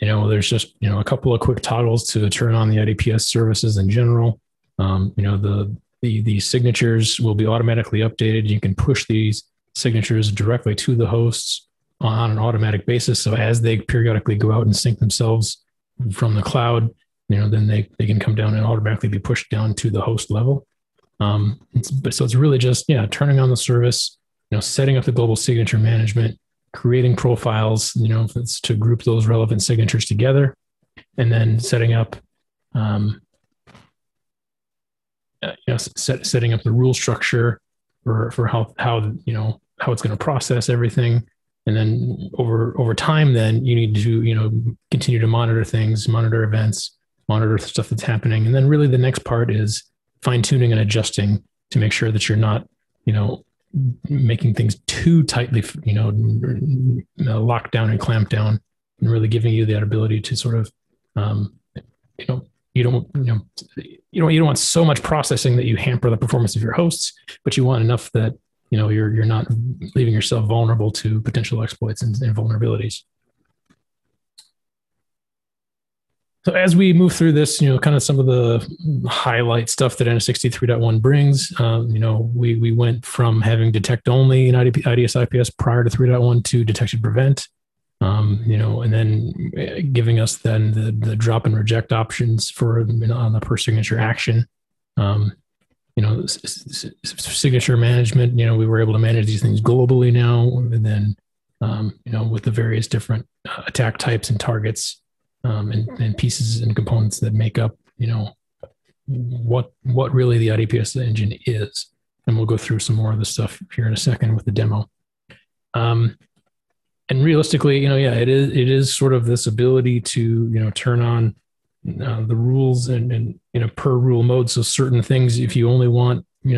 You know, there's just, you know, a couple of quick toggles to turn on the IDPS services in general. You know, the signatures will be automatically updated. You can push these signatures directly to the hosts on an automatic basis. So as they periodically go out and sync themselves from the cloud, you know, then they can come down and automatically be pushed down to the host level. So it's really just, yeah, turning on the service, you know, setting up the global signature management, creating profiles, you know, to group those relevant signatures together, and then setting up, you know, setting up the rule structure for how you know how it's going to process everything, and then over time, then you need to, you know, continue to monitor things, monitor events, monitor stuff that's happening, and then really the next part is fine tuning and adjusting to make sure that you're not, you know, making things too tightly, you know, locked down and clamped down, and really giving you that ability to sort of, you know, you don't want so much processing that you hamper the performance of your hosts, but you want enough that, you know, you're not leaving yourself vulnerable to potential exploits and vulnerabilities. So as we move through this, you know, kind of some of the highlight stuff that NSX-T 3.1 brings, you know, we went from having detect only in IDS/IPS prior to 3.1 to detect and prevent, you know, and then giving us then the drop and reject options for, you know, on the per signature action, you know, signature management. You know, we were able to manage these things globally now, and then, you know, with the various different attack types and targets. And pieces and components that make up, you know, what really the IDPS engine is. And we'll go through some more of this stuff here in a second with the demo. And realistically, you know, yeah, it is sort of this ability to, you know, turn on the rules and, you know, per rule mode. So certain things, if you only want, you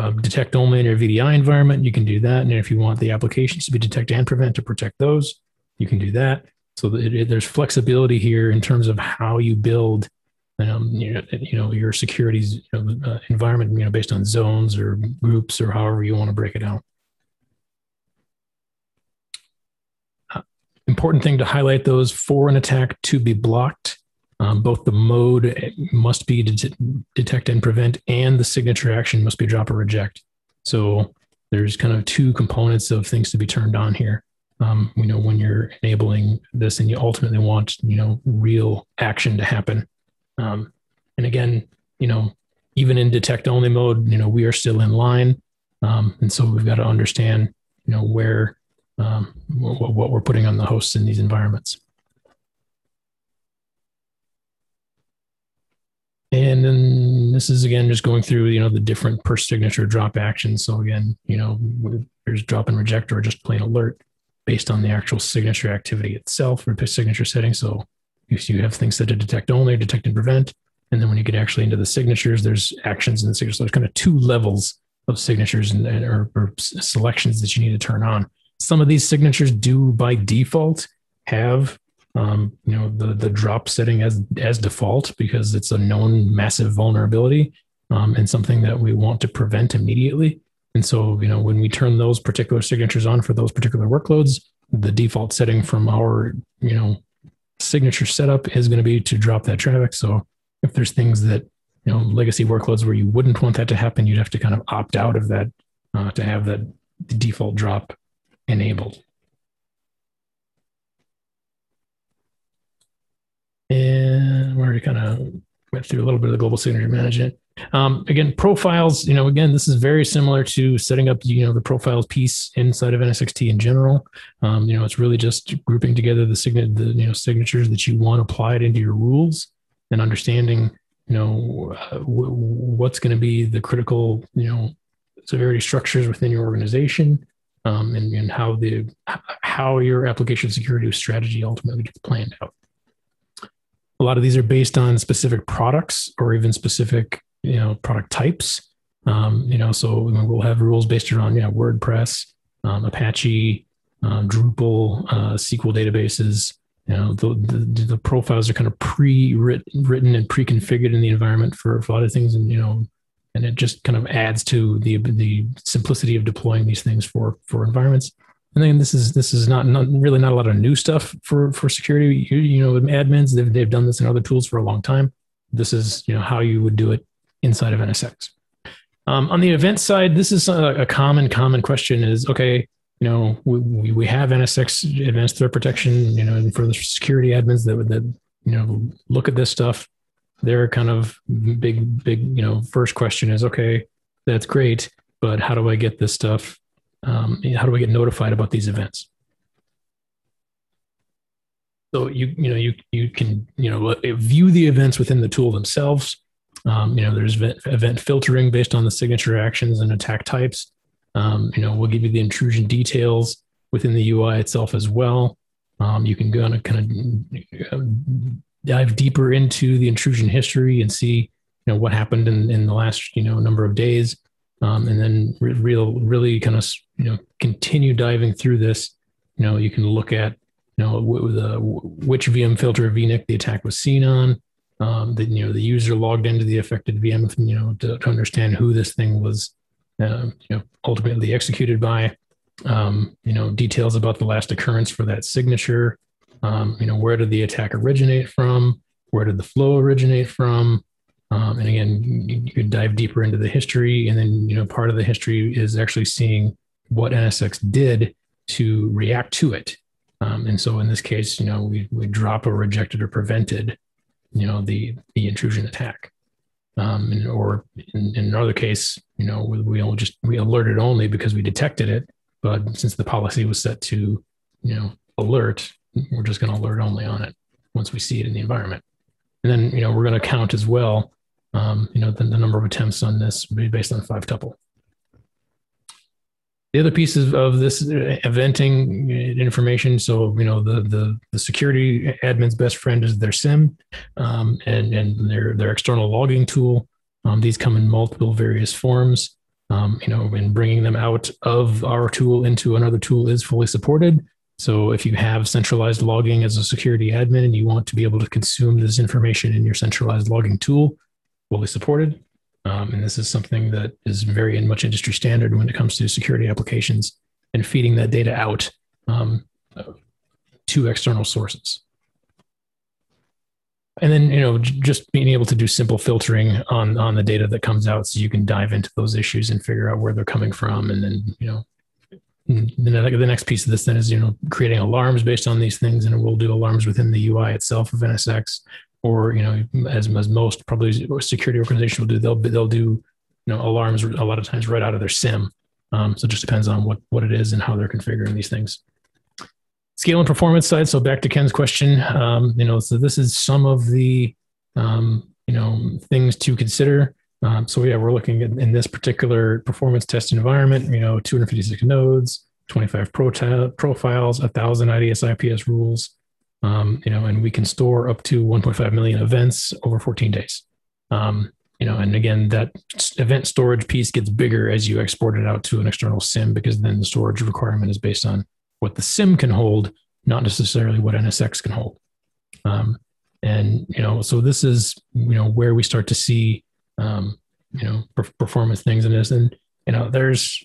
know, detect only in your VDI environment, you can do that. And if you want the applications to be detect and prevent to protect those, you can do that. So there's flexibility here in terms of how you build, you know, your security's, you know, environment, you know, based on zones or groups or however you want to break it out. Important thing to highlight those: for an attack to be blocked, both the mode must be detect and prevent, and the signature action must be drop or reject. So there's kind of two components of things to be turned on here. You know, when you're enabling this and you ultimately want, you know, real action to happen. And again, you know, even in detect only mode, you know, we are still in line. And so we've got to understand, you know, where, what we're putting on the hosts in these environments. And then this is, again, just going through, you know, the different per signature drop actions. So again, you know, there's drop and reject or just plain alert, based on the actual signature activity itself or signature setting. So you have things that are detect only, detect and prevent. And then when you get actually into the signatures, there's actions in the signature. So there's kind of two levels of signatures or selections that you need to turn on. Some of these signatures do by default have, you know, the drop setting as default because it's a known massive vulnerability. and something that we want to prevent immediately. And so, you know, when we turn those particular signatures on for those particular workloads, the default setting from our, you know, signature setup is going to be to drop that traffic. So if there's things that, you know, legacy workloads where you wouldn't want that to happen, you'd have to kind of opt out of that to have that default drop enabled. And we already kind of went through a little bit of the global signature management. Again, profiles, you know, again, this is very similar to setting up, you know, the profiles piece inside of NSX-T in general. You know, it's really just grouping together the signatures that you want applied into your rules and understanding, you know, what's going to be the critical, you know, severity structures within your organization, and how your application security strategy ultimately gets planned out. A lot of these are based on specific products or even specific, you know, product types. You know, so we'll have rules based around, yeah, WordPress, Apache, Drupal, SQL databases. You know, the profiles are kind of pre-written and pre-configured in the environment for a lot of things, and you know, and it just kind of adds to the simplicity of deploying these things for environments. And then this is not really a lot of new stuff for security. You know, admins, they've done this in other tools for a long time. This is, you know, how you would do it inside of NSX. On the event side, this is a common question is, okay, you know, we have NSX advanced threat protection, you know, and for the security admins that you know, look at this stuff, their kind of big, you know, first question is, okay, that's great, but how do I get this stuff? How do I get notified about these events? So you can, you know, view the events within the tool themselves. You know, there's event filtering based on the signature actions and attack types. You know, we'll give you the intrusion details within the UI itself as well. You can go on a kind of dive deeper into the intrusion history and see, you know, what happened in the last, you know, number of days. And then really kind of, you know, continue diving through this. You know, you can look at, you know, which VM filter VNIC the attack was seen on. That, you know, the user logged into the affected VM, you know, to understand who this thing was, you know, ultimately executed by. You know, details about the last occurrence for that signature. You know, where did the attack originate from? Where did the flow originate from? And again, you could dive deeper into the history, and then, you know, part of the history is actually seeing what NSX did to react to it. And so in this case, you know, we drop or rejected or prevented, you know, the intrusion attack. Or in another case, you know, we alerted only because we detected it, but since the policy was set to, you know, alert, we're just going to alert only on it once we see it in the environment. And then, you know, we're going to count as well, you know, the number of attempts on this based on 5-tuple. The other pieces of this eventing information. So, you know, the security admin's best friend is their SIM, and their external logging tool. These come in multiple various forms, you know, and bringing them out of our tool into another tool is fully supported. So if you have centralized logging as a security admin and you want to be able to consume this information in your centralized logging tool, fully supported. And this is something that is very much industry standard when it comes to security applications and feeding that data out to external sources. And then, you know, just being able to do simple filtering on the data that comes out, so you can dive into those issues and figure out where they're coming from. And then, you know, the next piece of this then is, you know, creating alarms based on these things, and it will do alarms within the UI itself of NSX, or, you know, as most probably security organization will do, they'll do, you know, alarms a lot of times right out of their SIM. So it just depends on what it is and how they're configuring these things. Scale and performance side. So back to Ken's question, you know, so this is some of the, you know, things to consider. So yeah, we're looking at, in this particular performance test environment, you know, 256 nodes, 25 profiles, 1,000 IDS IPS rules, you know, and we can store up to 1.5 million events over 14 days. You know, and again, that event storage piece gets bigger as you export it out to an external SIM, because then the storage requirement is based on what the SIM can hold, not necessarily what NSX can hold. And, you know, so this is, you know, where we start to see you know, performance things in this. And, you know, there's,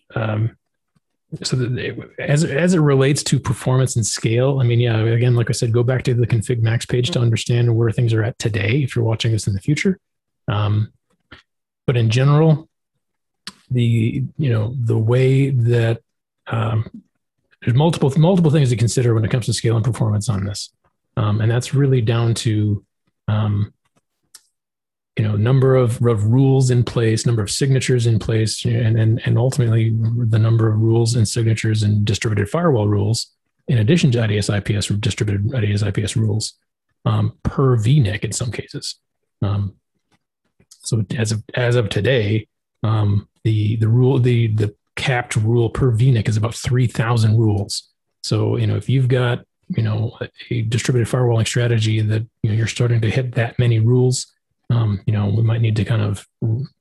so that it, as it relates to performance and scale, I mean, yeah, again, like I said, go back to the config max page to understand where things are at today, if you're watching this in the future. But in general, the, you know, the way that, there's multiple things to consider when it comes to scale and performance on this. And that's really down to, you know, number of rules in place, number of signatures in place, and ultimately the number of rules and signatures and distributed firewall rules, in addition to IDS/IPS or distributed IDS/IPS rules per VNIC in some cases. So as of today, the capped rule per VNIC is about 3,000 rules. So, you know, if you've got, you know, a distributed firewalling strategy that, you know, you're starting to hit that many rules, you know, we might need to kind of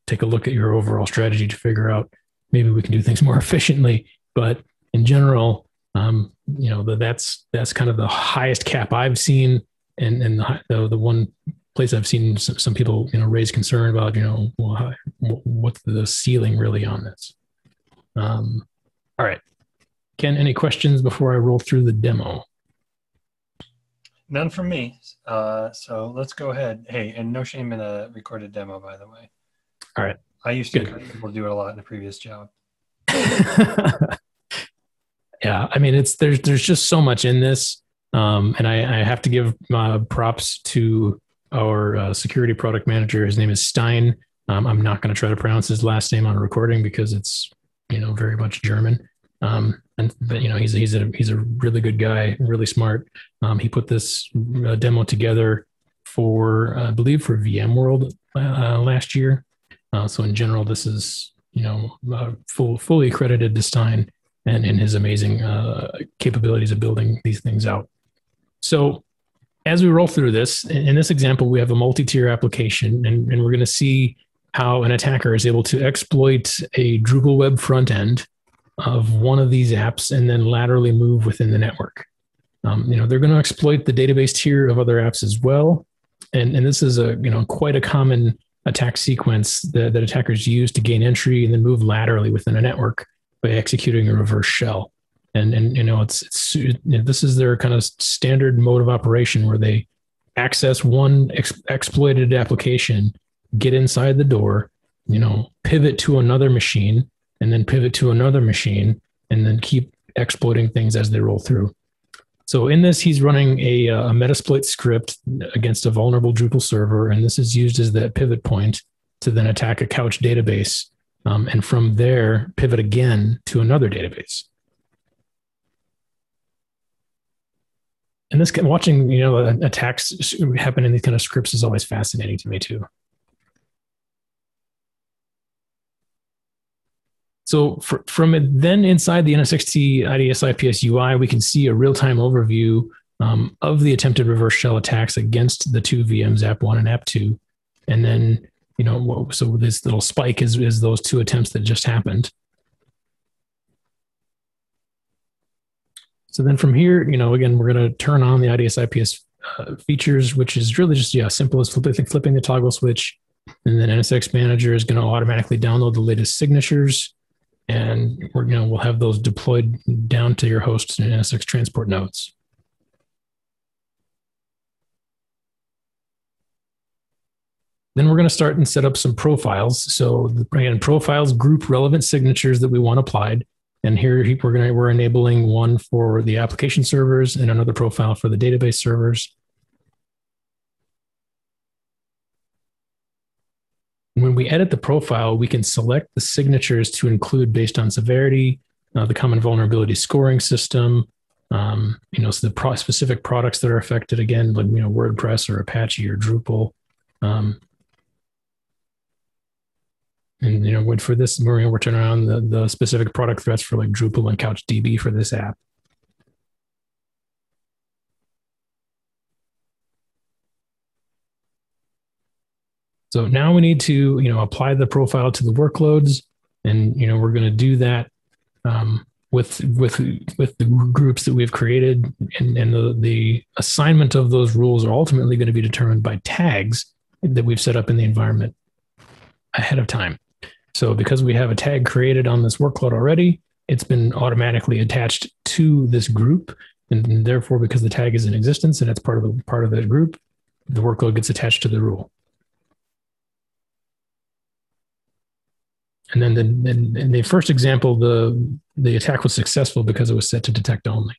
take a look at your overall strategy to figure out maybe we can do things more efficiently. But in general, you know, that's kind of the highest cap I've seen, and the one place I've seen some people, you know, raise concern about, you know, well, what's the ceiling really on this? All right, Ken, any questions before I roll through the demo? None from me. So let's go ahead. Hey, and no shame in a recorded demo, by the way. All right. I used to encourage people to do it a lot in a previous job. Yeah, I mean, it's there's just so much in this, and I have to give my props to our security product manager. His name is Stein. I'm not going to try to pronounce his last name on a recording because it's, you know, very much German. But you know, he's a really good guy, really smart. He put this demo together for, I believe, for VMworld last year. So in general, this is, you know, fully accredited to Stein and his amazing capabilities of building these things out. So as we roll through this, in this example, we have a multi-tier application, and we're going to see how an attacker is able to exploit a Drupal web front end of one of these apps and then laterally move within the network. You know, they're going to exploit the database tier of other apps as well. And this is a, you know, quite a common attack sequence that attackers use to gain entry and then move laterally within a network by executing a reverse shell. And you know, this is their kind of standard mode of operation where they access one exploited application, get inside the door, you know, pivot to another machine, and then pivot to another machine, and then keep exploiting things as they roll through. So in this, he's running a Metasploit script against a vulnerable Drupal server, and this is used as that pivot point to then attack a Couch database, and from there, pivot again to another database. And this, watching, you know, attacks happen in these kind of scripts is always fascinating to me too. So from it, then inside the NSX-T IDS/IPS UI, we can see a real-time overview of the attempted reverse shell attacks against the two VMs, App 1 and App 2. And then, you know, so this little spike is those two attempts that just happened. So then from here, you know, again, we're going to turn on the IDS/IPS features, which is really just, yeah, simple as flipping the toggle switch. And then NSX Manager is going to automatically download the latest signatures. And we're, you know, we'll have those deployed down to your hosts and NSX transport nodes. Then we're going to start and set up some profiles. So again, profiles group relevant signatures that we want applied. And here we're enabling one for the application servers and another profile for the database servers. When we edit the profile, we can select the signatures to include based on severity, the common vulnerability scoring system, you know, so the specific products that are affected, again, like, you know, WordPress or Apache or Drupal. And, you know, for this, we're going to turn around the specific product threats for like Drupal and CouchDB for this app. So now we need to, you know, apply the profile to the workloads, and, you know, we're going to do that with the groups that we've created, and the assignment of those rules are ultimately going to be determined by tags that we've set up in the environment. ahead of time. So because we have a tag created on this workload already, it's been automatically attached to this group. And therefore, because the tag is in existence and it's part of the group, the workload gets attached to the rule. And then in the first example, the attack was successful because it was set to detect only.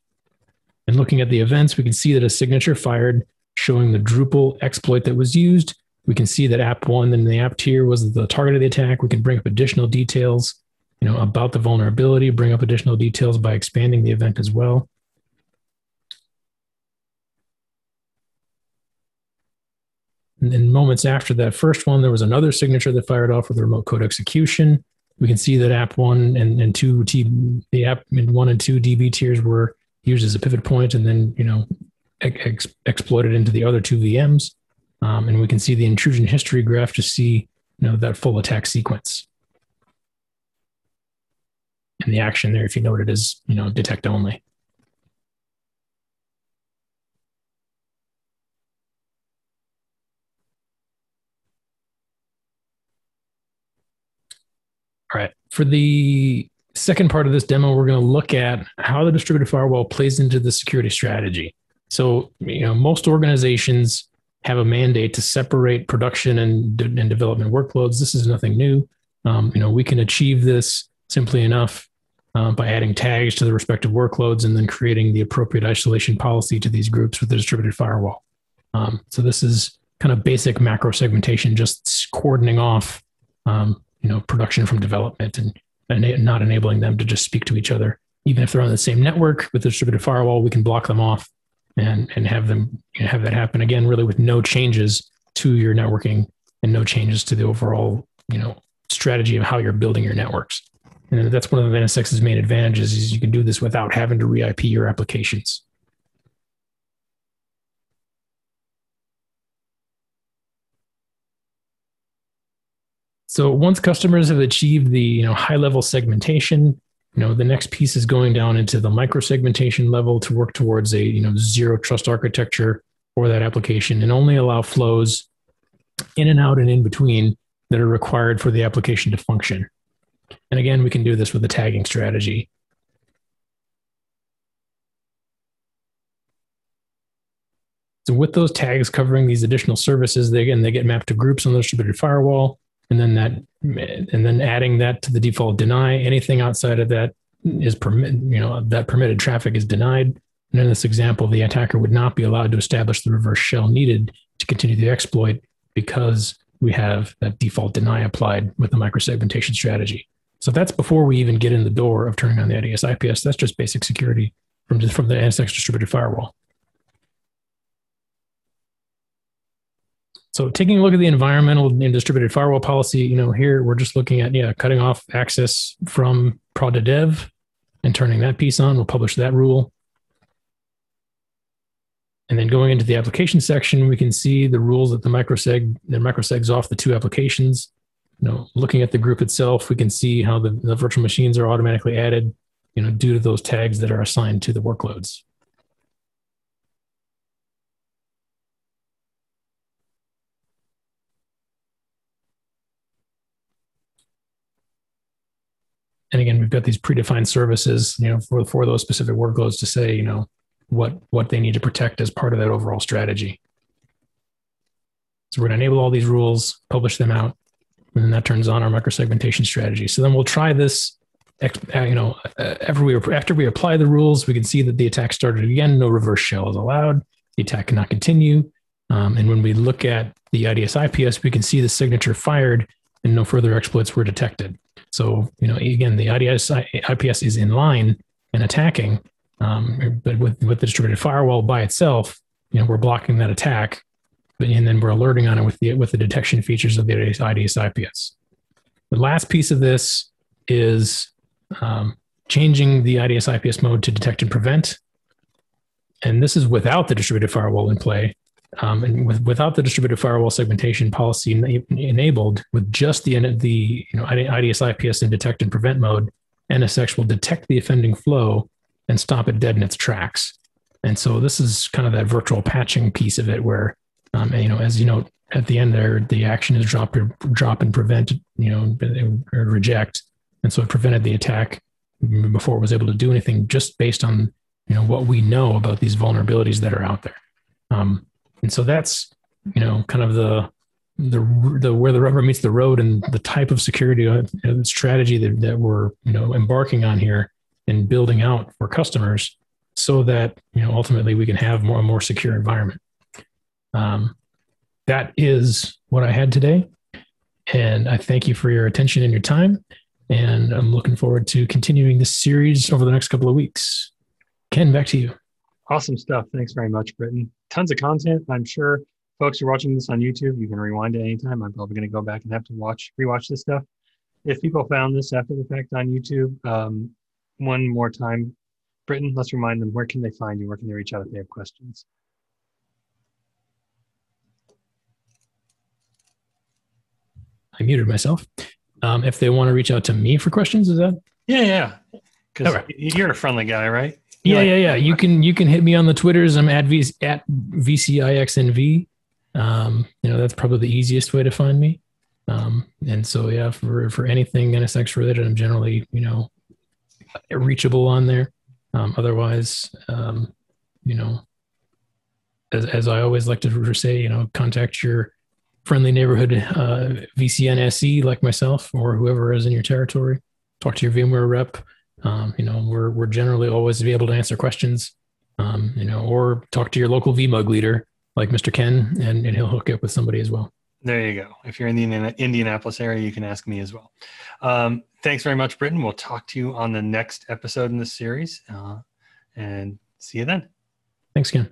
And looking at the events, we can see that a signature fired showing the Drupal exploit that was used. We can see that app one and the app tier was the target of the attack. We can bring up additional details, you know, about the vulnerability, bring up additional details by expanding the event as well. And then moments after that first one, there was another signature that fired off with the remote code execution. We can see that app one and two, the app in one and two DB tiers were used as a pivot point and then, you know, exploited into the other two VMs. And we can see the intrusion history graph to see, you know, that full attack sequence. And the action there, if you noted, is, you know, detect only. All right, for the second part of this demo, we're going to look at how the distributed firewall plays into the security strategy. So, you know, most organizations have a mandate to separate production and development workloads. This is nothing new. You know, we can achieve this simply enough by adding tags to the respective workloads and then creating the appropriate isolation policy to these groups with the distributed firewall. So this is kind of basic macro segmentation, just cordoning off you know, production from development and not enabling them to just speak to each other. Even if they're on the same network with the distributed firewall, we can block them off and have them, you know, have that happen again, really with no changes to your networking and no changes to the overall, you know, strategy of how you're building your networks. And that's one of the NSX's main advantages is you can do this without having to re-IP your applications. So once customers have achieved the, you know, high-level segmentation, you know, the next piece is going down into the micro-segmentation level to work towards a, you know, zero-trust architecture for that application and only allow flows in and out and in between that are required for the application to function. And again, we can do this with a tagging strategy. So with those tags covering these additional services, they get mapped to groups on the distributed firewall. And then adding that to the default deny. Anything outside of that is permitted, you know, that permitted traffic is denied. And in this example, the attacker would not be allowed to establish the reverse shell needed to continue the exploit because we have that default deny applied with the microsegmentation strategy. So that's before we even get in the door of turning on the IDS IPS. That's just basic security from the NSX distributed firewall. So taking a look at the environmental and distributed firewall policy, you know, here we're just looking at, yeah, cutting off access from prod to dev and turning that piece on. We'll publish that rule. And then going into the application section, we can see the rules that the microsegs off the two applications. You know, looking at the group itself, we can see how the virtual machines are automatically added, you know, due to those tags that are assigned to the workloads. And again, we've got these predefined services, you know, for those specific workloads to say, you know, what they need to protect as part of that overall strategy. So we're going to enable all these rules, publish them out, and then that turns on our microsegmentation strategy. So then we'll try this, you know, after we apply the rules, we can see that the attack started again. No reverse shell is allowed. The attack cannot continue. And when we look at the IDS IPS, we can see the signature fired and no further exploits were detected. So, you know, again, the IDS IPS is in line and attacking, but with the distributed firewall by itself, you know, we're blocking that attack, and then we're alerting on it with the detection features of the IDS IPS. The last piece of this is changing the IDS IPS mode to detect and prevent. And this is without the distributed firewall in play. And without the distributed firewall segmentation policy enabled, with just the you know, IDS IPS in detect and prevent mode, NSX will detect the offending flow and stop it dead in its tracks. And so this is kind of that virtual patching piece of it, where you know, as you know, at the end there, the action is drop and prevent, or reject. And so it prevented the attack before it was able to do anything, just based on, what we know about these vulnerabilities that are out there. And so that's, kind of the where the rubber meets the road, and the type of security strategy that we're, embarking on here and building out for customers, so that, ultimately we can have more and more secure environment. That is what I had today. And I thank you for your attention and your time. And I'm looking forward to continuing this series over the next couple of weeks. Ken, back to you. Awesome stuff. Thanks very much, Britton. Tons of content. I'm sure folks who are watching this on YouTube, you can rewind at any time. I'm probably going to go back and have to rewatch this stuff. If people found this after the fact on YouTube, one more time, Britton, let's remind them, where can they find you? Where can they reach out if they have questions? I muted myself. If they want to reach out to me for questions, is that? Yeah. Because you're a friendly guy, right? Yeah. You can hit me on the Twitters. I'm at VCIXNV. That's probably the easiest way to find me. And so for anything NSX related, I'm generally reachable on there. Otherwise, as I always like to say, contact your friendly neighborhood VCNSE like myself, or whoever is in your territory. Talk to your VMware rep. We're generally always able to answer questions, or talk to your local VMUG leader like Mr. Ken, and he'll hook you up with somebody as well. There you go. If you're in the Indianapolis area, you can ask me as well. Thanks very much, Britton. We'll talk to you on the next episode in this series, and see you then. Thanks, Ken.